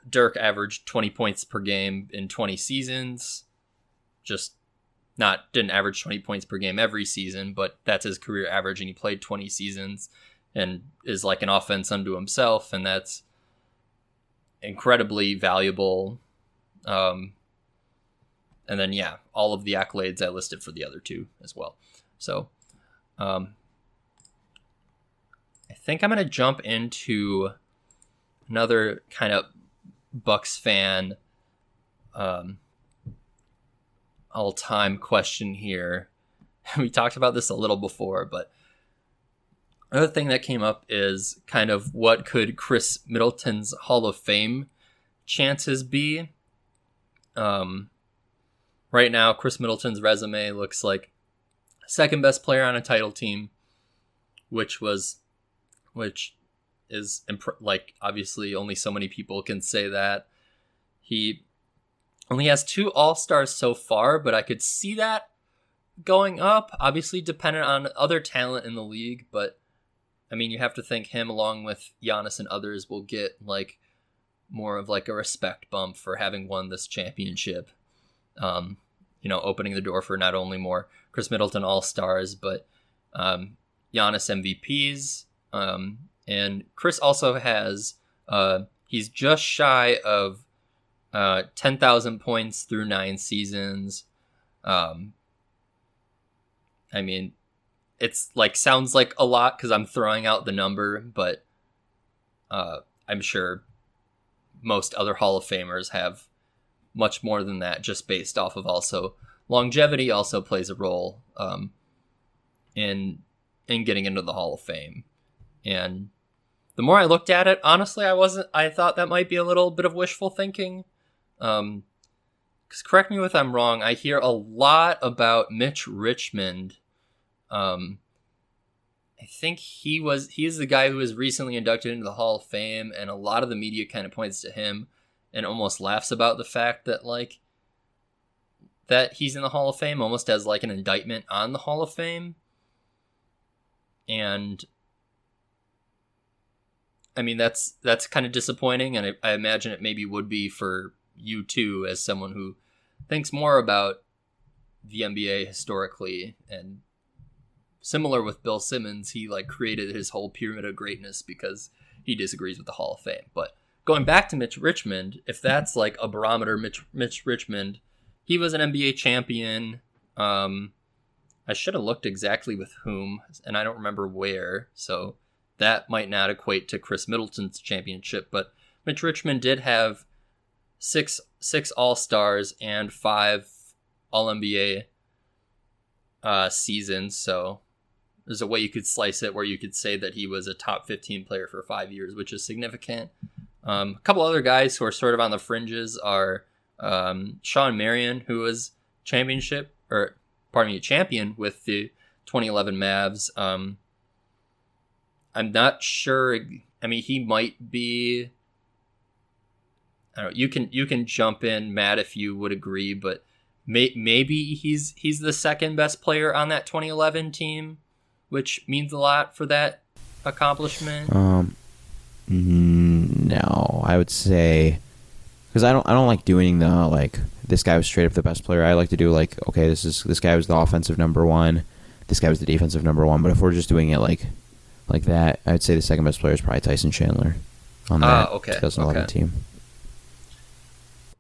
Dirk averaged 20 points per game in 20 seasons, didn't average 20 points per game every season, but that's his career average, and he played 20 seasons and is like an offense unto himself, and that's incredibly valuable. And then, yeah, all of the accolades I listed for the other two as well. So I think I'm going to jump into another kind of Bucks fan all-time question here. We talked about this a little before, but another thing that came up is kind of what could Chris Middleton's Hall of Fame chances be? Right now, Chris Middleton's resume looks like second best player on a title team, which is obviously only so many people can say that. He only has 2 All-Stars so far, but I could see that going up, obviously dependent on other talent in the league. But I mean, you have to think him along with Giannis and others will get like more of like a respect bump for having won this championship. You know, opening the door for not only more Chris Middleton All-Stars, but Giannis MVPs. And Chris also has, he's just shy of 10,000 points through 9 seasons. I mean, it's like, sounds like a lot because I'm throwing out the number, but I'm sure most other Hall of Famers have much more than that, just based off of also longevity also plays a role in getting into the Hall of Fame. And the more I looked at it, honestly, I thought that might be a little bit of wishful thinking. 'Cause correct me if I'm wrong, I hear a lot about Mitch Richmond. I think he is the guy who was recently inducted into the Hall of Fame, and a lot of the media kind of points to him and almost laughs about the fact that like that he's in the Hall of Fame, almost as like an indictment on the Hall of Fame. And I mean, that's kind of disappointing, and I imagine it maybe would be for you too, as someone who thinks more about the NBA historically. And similar with Bill Simmons, he like created his whole pyramid of greatness because he disagrees with the Hall of Fame. But going back to Mitch Richmond, if that's like a barometer, Mitch Richmond, he was an NBA champion. I should have looked exactly with whom, and I don't remember where, so that might not equate to Chris Middleton's championship. But Mitch Richmond did have 6 All-Stars and 5 All-NBA seasons, so There's a way you could slice it where you could say that he was a top 15 player for 5 years, which is significant. A couple other guys who are sort of on the fringes are Sean Marion, who was champion with the 2011 Mavs. I'm not sure. I mean, he might be. I don't know. You can jump in, Matt, if you would agree, but maybe he's the second best player on that 2011 team, which means a lot for that accomplishment. No, I would say, because I don't like doing the like this guy was straight up the best player. I like to do like, okay, this guy was the offensive number one, this guy was the defensive number one. But if we're just doing it like that, I'd say the second best player is probably Tyson Chandler on that 2011 team.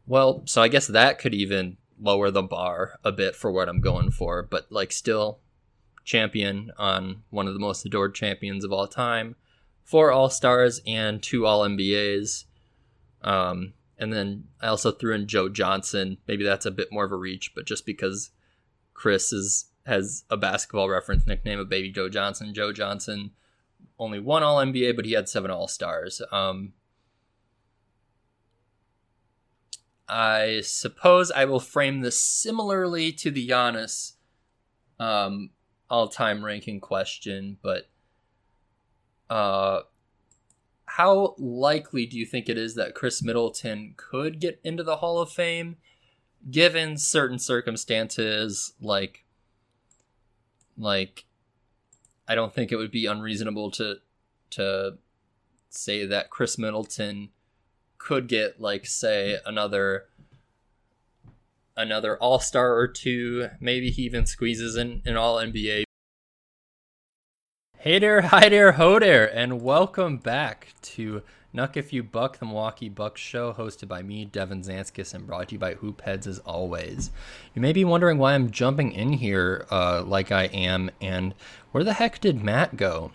Well, so I guess that could even lower the bar a bit for what I'm going for, but like still champion on one of the most adored champions of all time, 4 All-Stars and 2 All-NBAs. And then I also threw in Joe Johnson. Maybe that's a bit more of a reach, but just because Chris has a basketball reference nickname of Baby Joe Johnson. Joe Johnson only 1 All-NBA, but he had 7 All-Stars. I suppose I will frame this similarly to the Giannis all-time ranking question, but how likely do you think it is that Chris Middleton could get into the Hall of Fame, given certain circumstances? Like I don't think it would be unreasonable to say that Chris Middleton could get, like, say, another All-Star or two. Maybe he even squeezes in an All-NBA. Hey there, hi there, ho there, and welcome back to Knuck If You Buck, the Milwaukee Bucks show, hosted by me, Devin Zanskis, and brought to you by Hoopheads, as always. You may be wondering why I'm jumping in here like I am, and where the heck did Matt go?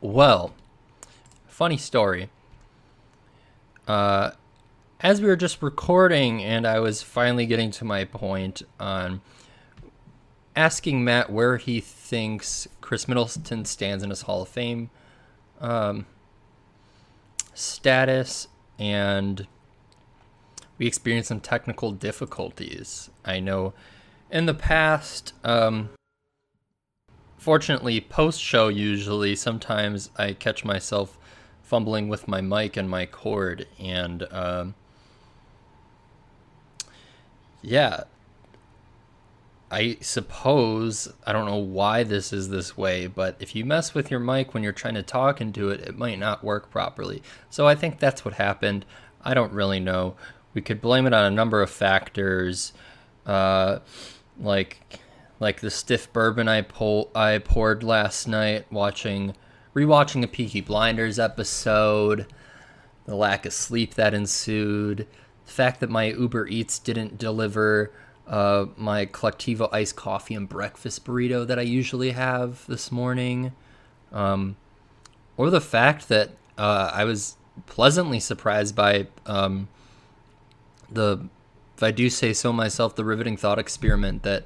Well, funny story. As we were just recording and I was finally getting to my point on asking Matt where he thinks Chris Middleton stands in his Hall of Fame status, and we experienced some technical difficulties. I know in the past, fortunately post-show usually, sometimes I catch myself fumbling with my mic and my cord, and I suppose I don't know why this is this way, but if you mess with your mic when you're trying to talk into it, it might not work properly. So I think that's what happened. I don't really know. We could blame it on a number of factors, like the stiff bourbon I poured last night rewatching a Peaky Blinders episode, the lack of sleep that ensued, the fact that my Uber Eats didn't deliver my Collectivo iced coffee and breakfast burrito that I usually have this morning, or the fact that I was pleasantly surprised by the, if I do say so myself, the riveting thought experiment that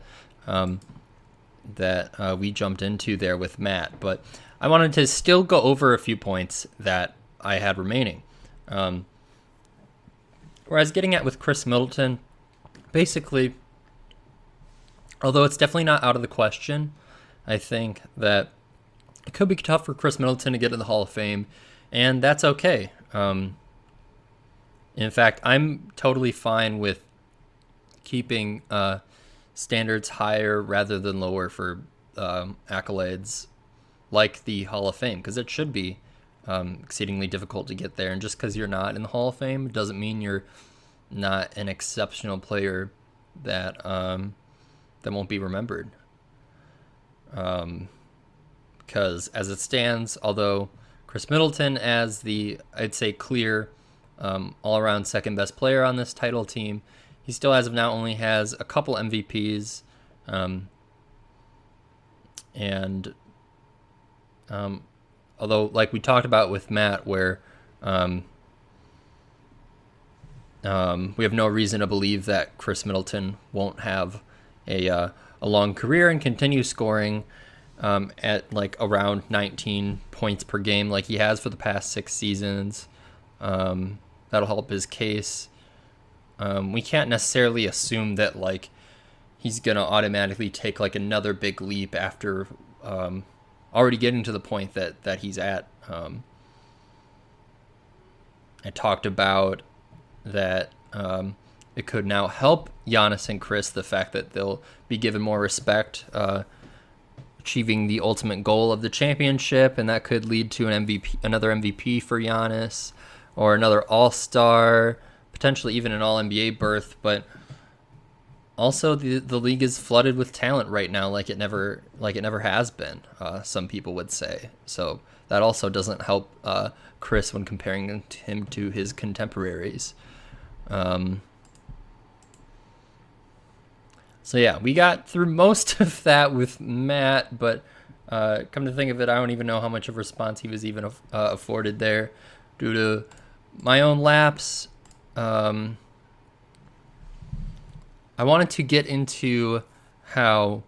we jumped into there with Matt. But I wanted to still go over a few points that I had remaining. Where I was getting at with Chris Middleton, basically, although it's definitely not out of the question, I think that it could be tough for Chris Middleton to get in the Hall of Fame, and that's okay. In fact, I'm totally fine with keeping standards higher rather than lower for accolades like the Hall of Fame, because it should be exceedingly difficult to get there. And just because you're not in the Hall of Fame doesn't mean you're not an exceptional player that won't be remembered. Because as it stands, although Chris Middleton as the, I'd say, clear all-around second best player on this title team, he still as of now only has a couple MVPs, and although, like we talked about with Matt, where we have no reason to believe that Chris Middleton won't have a long career and continue scoring at like around 19 points per game like he has for the past 6 seasons. That'll help his case. We can't necessarily assume that like he's going to automatically take like another big leap after already getting to the point that he's at. I talked about that it could now help Giannis and Chris, the fact that they'll be given more respect, achieving the ultimate goal of the championship, and that could lead to an MVP, another MVP for Giannis, or another All-Star, potentially even an All-NBA berth. But also, the league is flooded with talent right now, like it never has been. Some people would say so. That also doesn't help Chris when comparing him to his contemporaries. So yeah, we got through most of that with Matt, but come to think of it, I don't even know how much of response he was even afforded there due to my own lapse. I wanted to get into how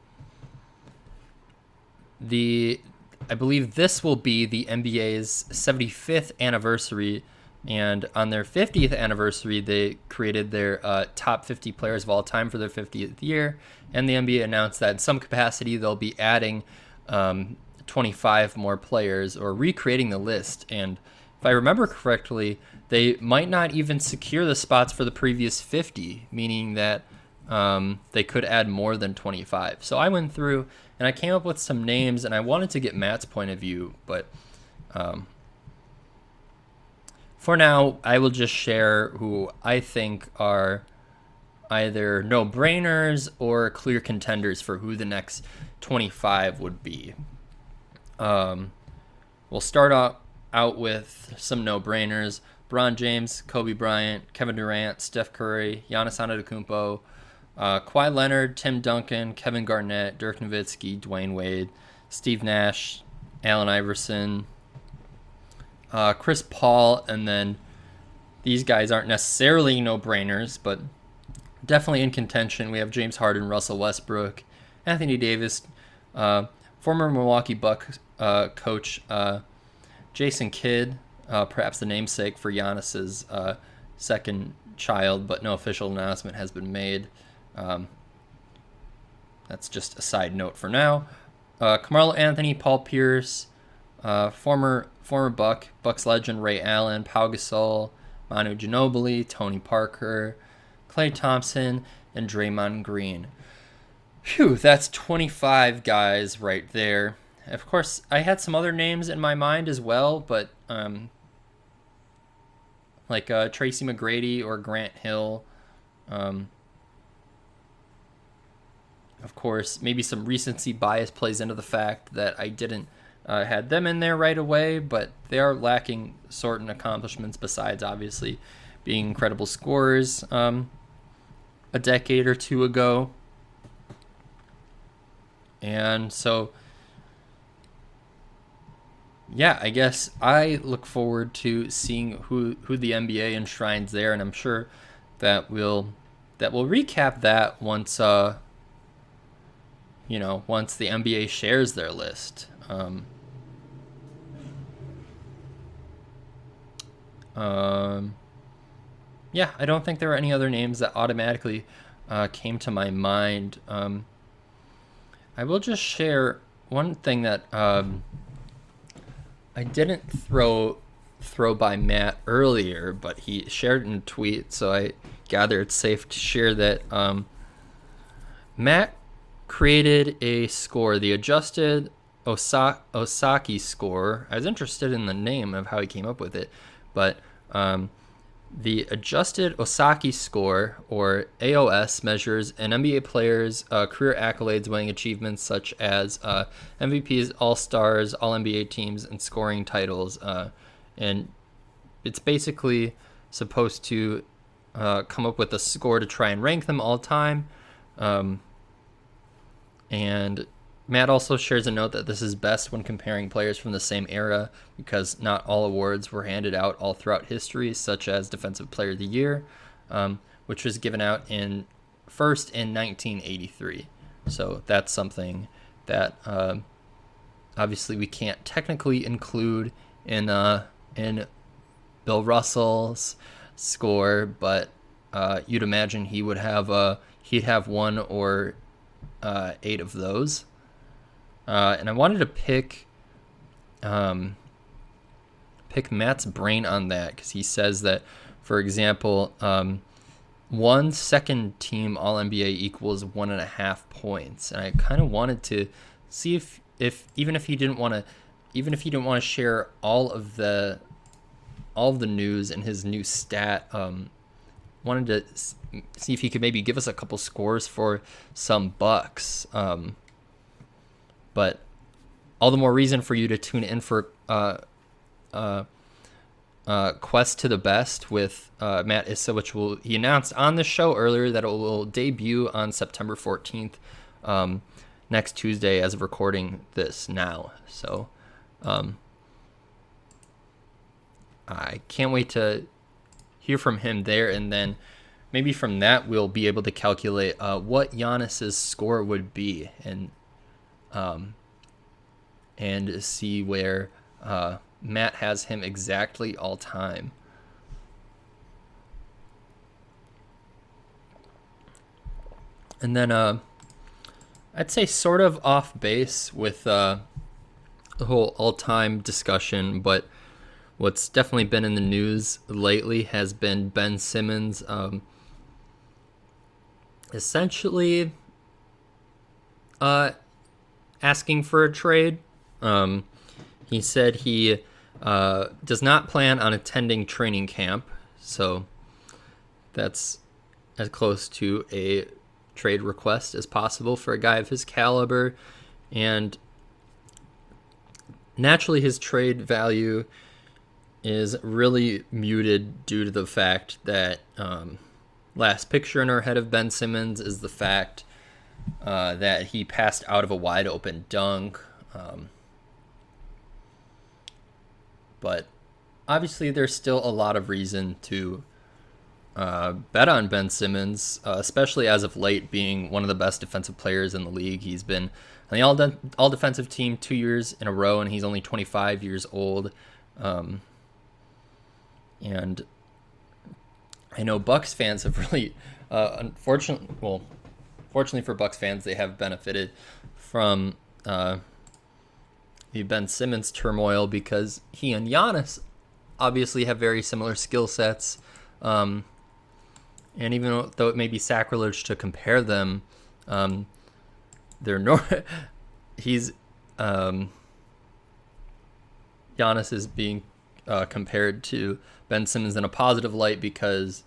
I believe this will be the NBA's 75th anniversary, and on their 50th anniversary, they created their top 50 players of all time for their 50th year, and the NBA announced that in some capacity they'll be adding 25 more players or recreating the list. And if I remember correctly, they might not even secure the spots for the previous 50, meaning that they could add more than 25. So I went through and I came up with some names, and I wanted to get Matt's point of view, but for now, I will just share who I think are either no-brainers or clear contenders for who the next 25 would be. We'll start out with some no-brainers. LeBron James, Kobe Bryant, Kevin Durant, Steph Curry, Giannis Antetokounmpo, Kawhi Leonard, Tim Duncan, Kevin Garnett, Dirk Nowitzki, Dwyane Wade, Steve Nash, Allen Iverson, Chris Paul, and then these guys aren't necessarily no-brainers, but definitely in contention. We have James Harden, Russell Westbrook, Anthony Davis, former Milwaukee Bucks coach Jason Kidd, perhaps the namesake for Giannis's second child, but no official announcement has been made. That's just a side note for now. Carmelo Anthony, Paul Pierce, former Bucks legend Ray Allen, Pau Gasol, Manu Ginobili, Tony Parker, Klay Thompson, and Draymond Green. Phew, that's 25 guys right there. Of course, I had some other names in my mind as well, but like Tracy McGrady or Grant Hill. Of course, maybe some recency bias plays into the fact that I didn't had them in there right away, but they are lacking certain accomplishments besides obviously being incredible scorers a decade or two ago. And so, yeah, I guess I look forward to seeing who the NBA enshrines there, and I'm sure that we'll recap that once once the NBA shares their list. Yeah, I don't think there are any other names that automatically came to my mind. I will just share one thing that I didn't throw by Matt earlier, but he shared in a tweet, so I gather it's safe to share that Matt created a score, the adjusted Osaki score. I was interested in the name of how he came up with it, but the adjusted Osaki score, or AOS, measures an NBA player's career accolades, winning achievements such as MVPs, All-Stars, All-NBA teams, and scoring titles. And it's basically supposed to come up with a score to try and rank them all time. And Matt also shares a note that this is best when comparing players from the same era because not all awards were handed out all throughout history, such as Defensive Player of the Year, which was given out first in 1983. So that's something that Obviously, we can't technically include in Bill Russell's score, but you'd imagine he would have he'd have one or 8 of those. And I wanted to pick Matt's brain on that, because he says that, for example, 1 second team All-NBA equals 1.5 points, and I kind of wanted to see if even if he didn't want to share all of the news and his new stat, wanted to see if he could maybe give us a couple scores for some Bucks. But all the more reason for you to tune in for Quest to the Best with Matt Issa, which he announced on the show earlier that it will debut on September 14th, next Tuesday, as of recording this now. So I can't wait to hear from him there, and then maybe from that we'll be able to calculate what Giannis's score would be, and see where Matt has him exactly all time. And then I'd say sort of off base with the whole all-time discussion, but what's definitely been in the news lately has been Ben Simmons. Essentially asking for a trade. He said he does not plan on attending training camp, so that's as close to a trade request as possible for a guy of his caliber. And naturally, his trade value is really muted due to the fact that last picture in our head of Ben Simmons is the fact that he passed out of a wide open dunk. But obviously there's still a lot of reason to bet on Ben Simmons, especially as of late, being one of the best defensive players in the league. He's been on the all-defensive team 2 years in a row, and he's only 25 years old. And I know Bucks fans have really, fortunately for Bucks fans, they have benefited from the Ben Simmons turmoil, because he and Giannis obviously have very similar skill sets. And even though it may be sacrilege to compare them, Giannis is being compared to Ben Simmons in a positive light, because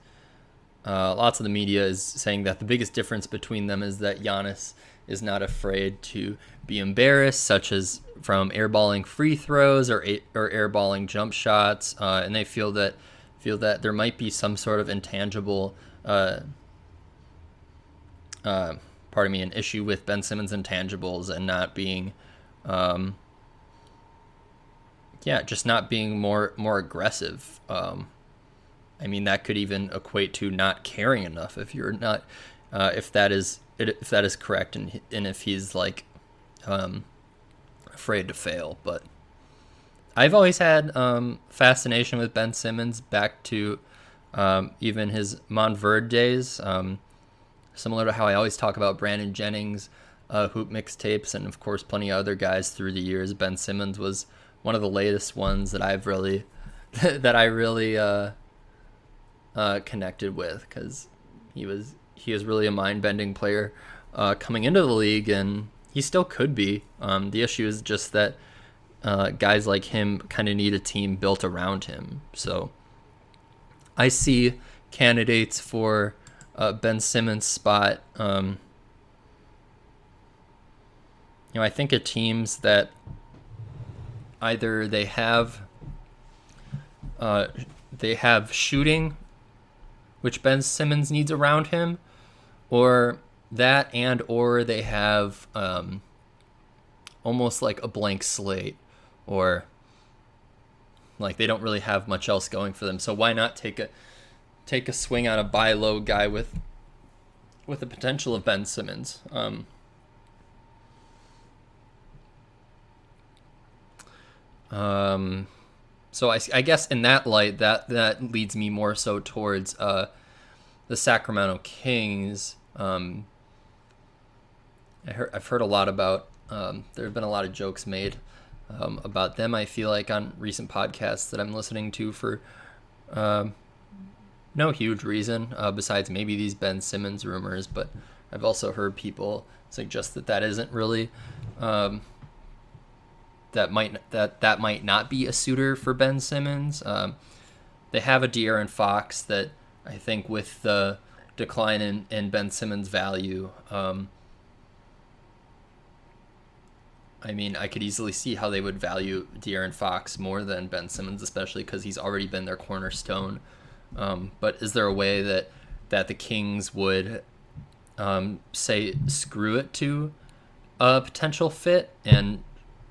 lots of the media is saying that the biggest difference between them is that Giannis is not afraid to be embarrassed, such as from airballing free throws or airballing jump shots, and they feel that there might be some sort of intangible, an issue with Ben Simmons' intangibles and not being, just not being more aggressive. I mean, that could even equate to not caring enough if you're not, if that is correct, and if he's like afraid to fail. But I've always had fascination with Ben Simmons back to even his Montverde days, similar to how I always talk about Brandon Jennings, hoop mixtapes, and of course plenty of other guys through the years. Ben Simmons was one of the latest ones that I really connected with, because he was really a mind-bending player coming into the league, and he still could be. The issue is just that guys like him kind of need a team built around him. So I see candidates for Ben Simmons' spot. I think of teams that either they have shooting, which Ben Simmons needs around him, or that, and or they have almost like a blank slate, or like they don't really have much else going for them. So why not take a swing on a buy low guy with the potential of Ben Simmons? So I guess in that light, that leads me more so towards the Sacramento Kings. I've heard a lot about, there have been a lot of jokes made about them, I feel like, on recent podcasts that I'm listening to for no huge reason, besides maybe these Ben Simmons rumors. But I've also heard people suggest that isn't really... That might not be a suitor for Ben Simmons. They have a De'Aaron Fox that I think, with the decline in Ben Simmons' value, I mean, I could easily see how they would value De'Aaron Fox more than Ben Simmons, especially because he's already been their cornerstone. But is there a way that the Kings would say screw it to a potential fit and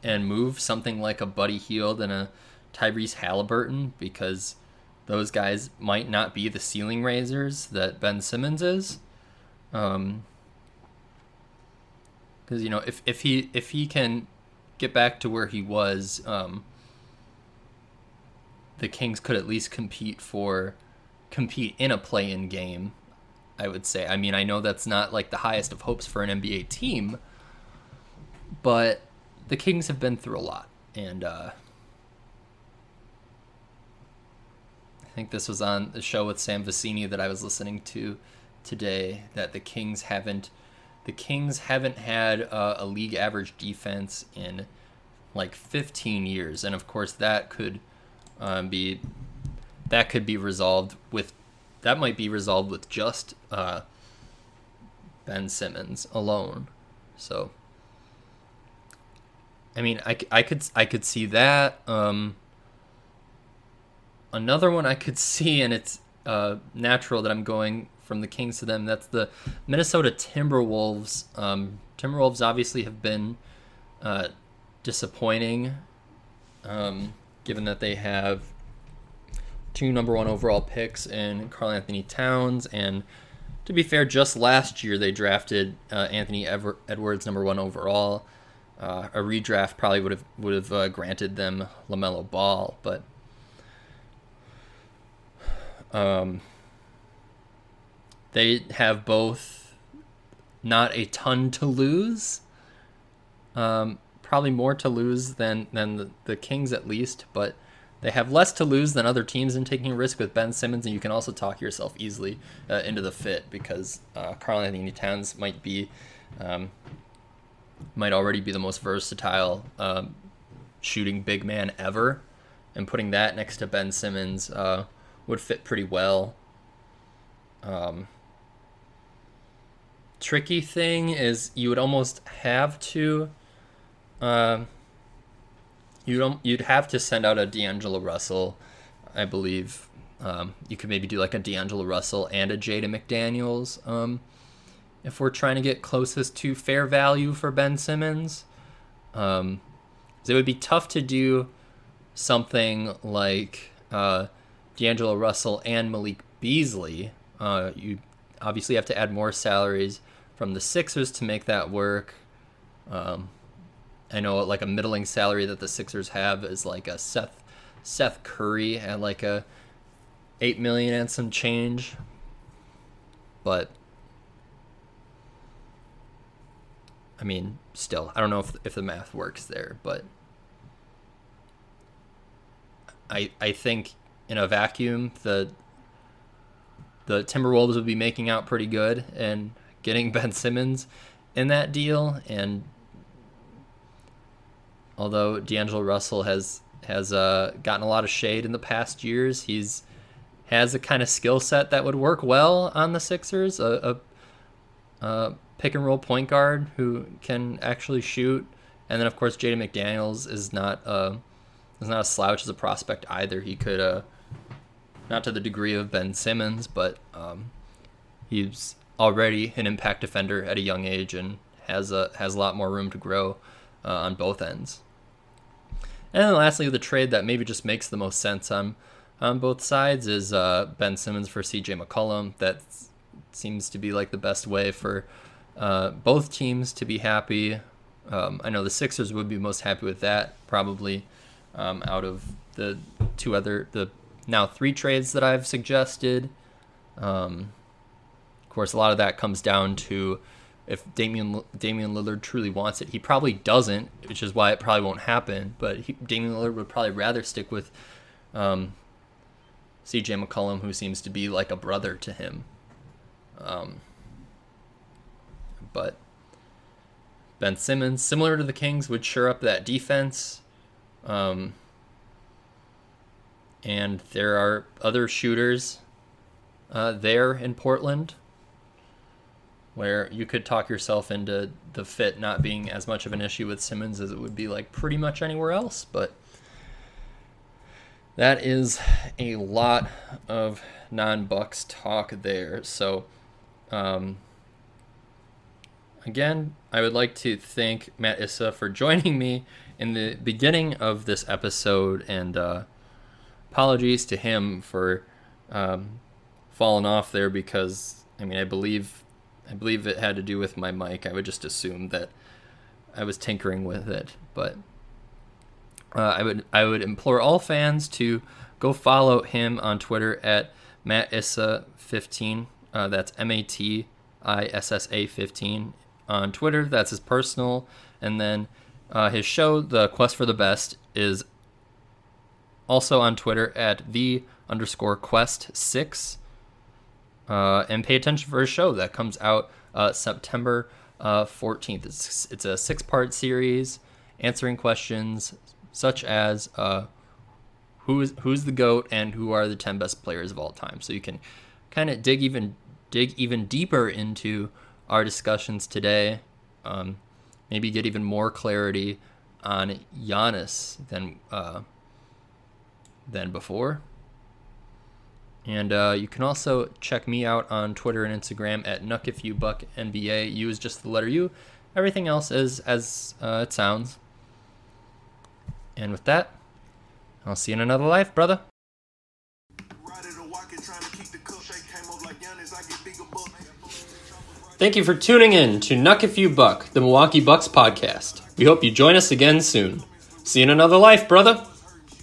move something like a Buddy Hield and a Tyrese Halliburton, because those guys might not be the ceiling raisers that Ben Simmons is? Because, you know, if he can get back to where he was, the Kings could at least compete in a play-in game, I would say. I mean, I know that's not like the highest of hopes for an NBA team, but the Kings have been through a lot, and I think this was on the show with Sam Vecini that I was listening to today, that the Kings haven't had a league average defense in like 15 years, and of course that might be resolved with just Ben Simmons alone. So. I mean, I could see that. Another one I could see, and it's natural that I'm going from the Kings to them, that's the Minnesota Timberwolves. Timberwolves obviously have been disappointing, given that they have 2 number 1 overall picks in Karl-Anthony Towns, and to be fair, just last year they drafted Anthony Edwards number 1 overall. A redraft probably would have granted them LaMelo Ball, but they have both not a ton to lose, probably more to lose than the Kings at least, but they have less to lose than other teams in taking a risk with Ben Simmons, and you can also talk yourself easily into the fit, because Karl-Anthony Towns might already be the most versatile shooting big man ever, and putting that next to Ben Simmons would fit pretty well. Tricky thing is you would almost have to you'd have to send out a D'Angelo Russell, I believe. You could maybe do like a D'Angelo Russell and a Jaden McDaniels. If we're trying to get closest to fair value for Ben Simmons, it would be tough to do something like D'Angelo Russell and Malik Beasley. You obviously have to add more salaries from the Sixers to make that work. I know like a middling salary that the Sixers have is like a Seth Curry at like a $8 million and some change, but. I mean, still, I don't know if the math works there, but I think in a vacuum, the Timberwolves would be making out pretty good and getting Ben Simmons in that deal. And although D'Angelo Russell has gotten a lot of shade in the past years, he has a kind of skill set that would work well on the Sixers. A pick and roll point guard who can actually shoot, and then of course Jaden McDaniels is not a slouch as a prospect either. He could not to the degree of Ben Simmons, but he's already an impact defender at a young age and has a lot more room to grow on both ends. And then lastly, the trade that maybe just makes the most sense on both sides is Ben Simmons for CJ McCollum. That seems to be like the best way for both teams to be happy. I know the Sixers would be most happy with that, probably. out of the three trades that I've suggested. Of course, a lot of that comes down to if Damian Lillard truly wants it. He probably doesn't, which is why it probably won't happen. But Damian Lillard would probably rather stick with CJ McCollum, who seems to be like a brother to him. But Ben Simmons, similar to the Kings, would shore up that defense. And there are other shooters there in Portland where you could talk yourself into the fit not being as much of an issue with Simmons as it would be like pretty much anywhere else. But that is a lot of non-Bucks talk there. So, again, I would like to thank Matt Issa for joining me in the beginning of this episode, and apologies to him for falling off there because, I believe it had to do with my mic. I would just assume that I was tinkering with it, but I would implore all fans to go follow him on Twitter at MattIssa15. That's MATISSA15 on Twitter. That's his personal. And then his show, The Quest for the Best, is also on Twitter at the_quest6. And pay attention for his show that comes out September 14th. It's a 6-part series answering questions such as who's the GOAT and who are the 10 best players of all time. So you can kind of dig even deeper into our discussions today. Maybe get even more clarity on Giannis than before. And you can also check me out on Twitter and Instagram at Knuck If You Buck NBA. U is just the letter U. Everything else is as it sounds. And with that, I'll see you in another life, brother. Thank you for tuning in to Knuck If You Buck, the Milwaukee Bucks podcast. We hope you join us again soon. See you in another life, brother.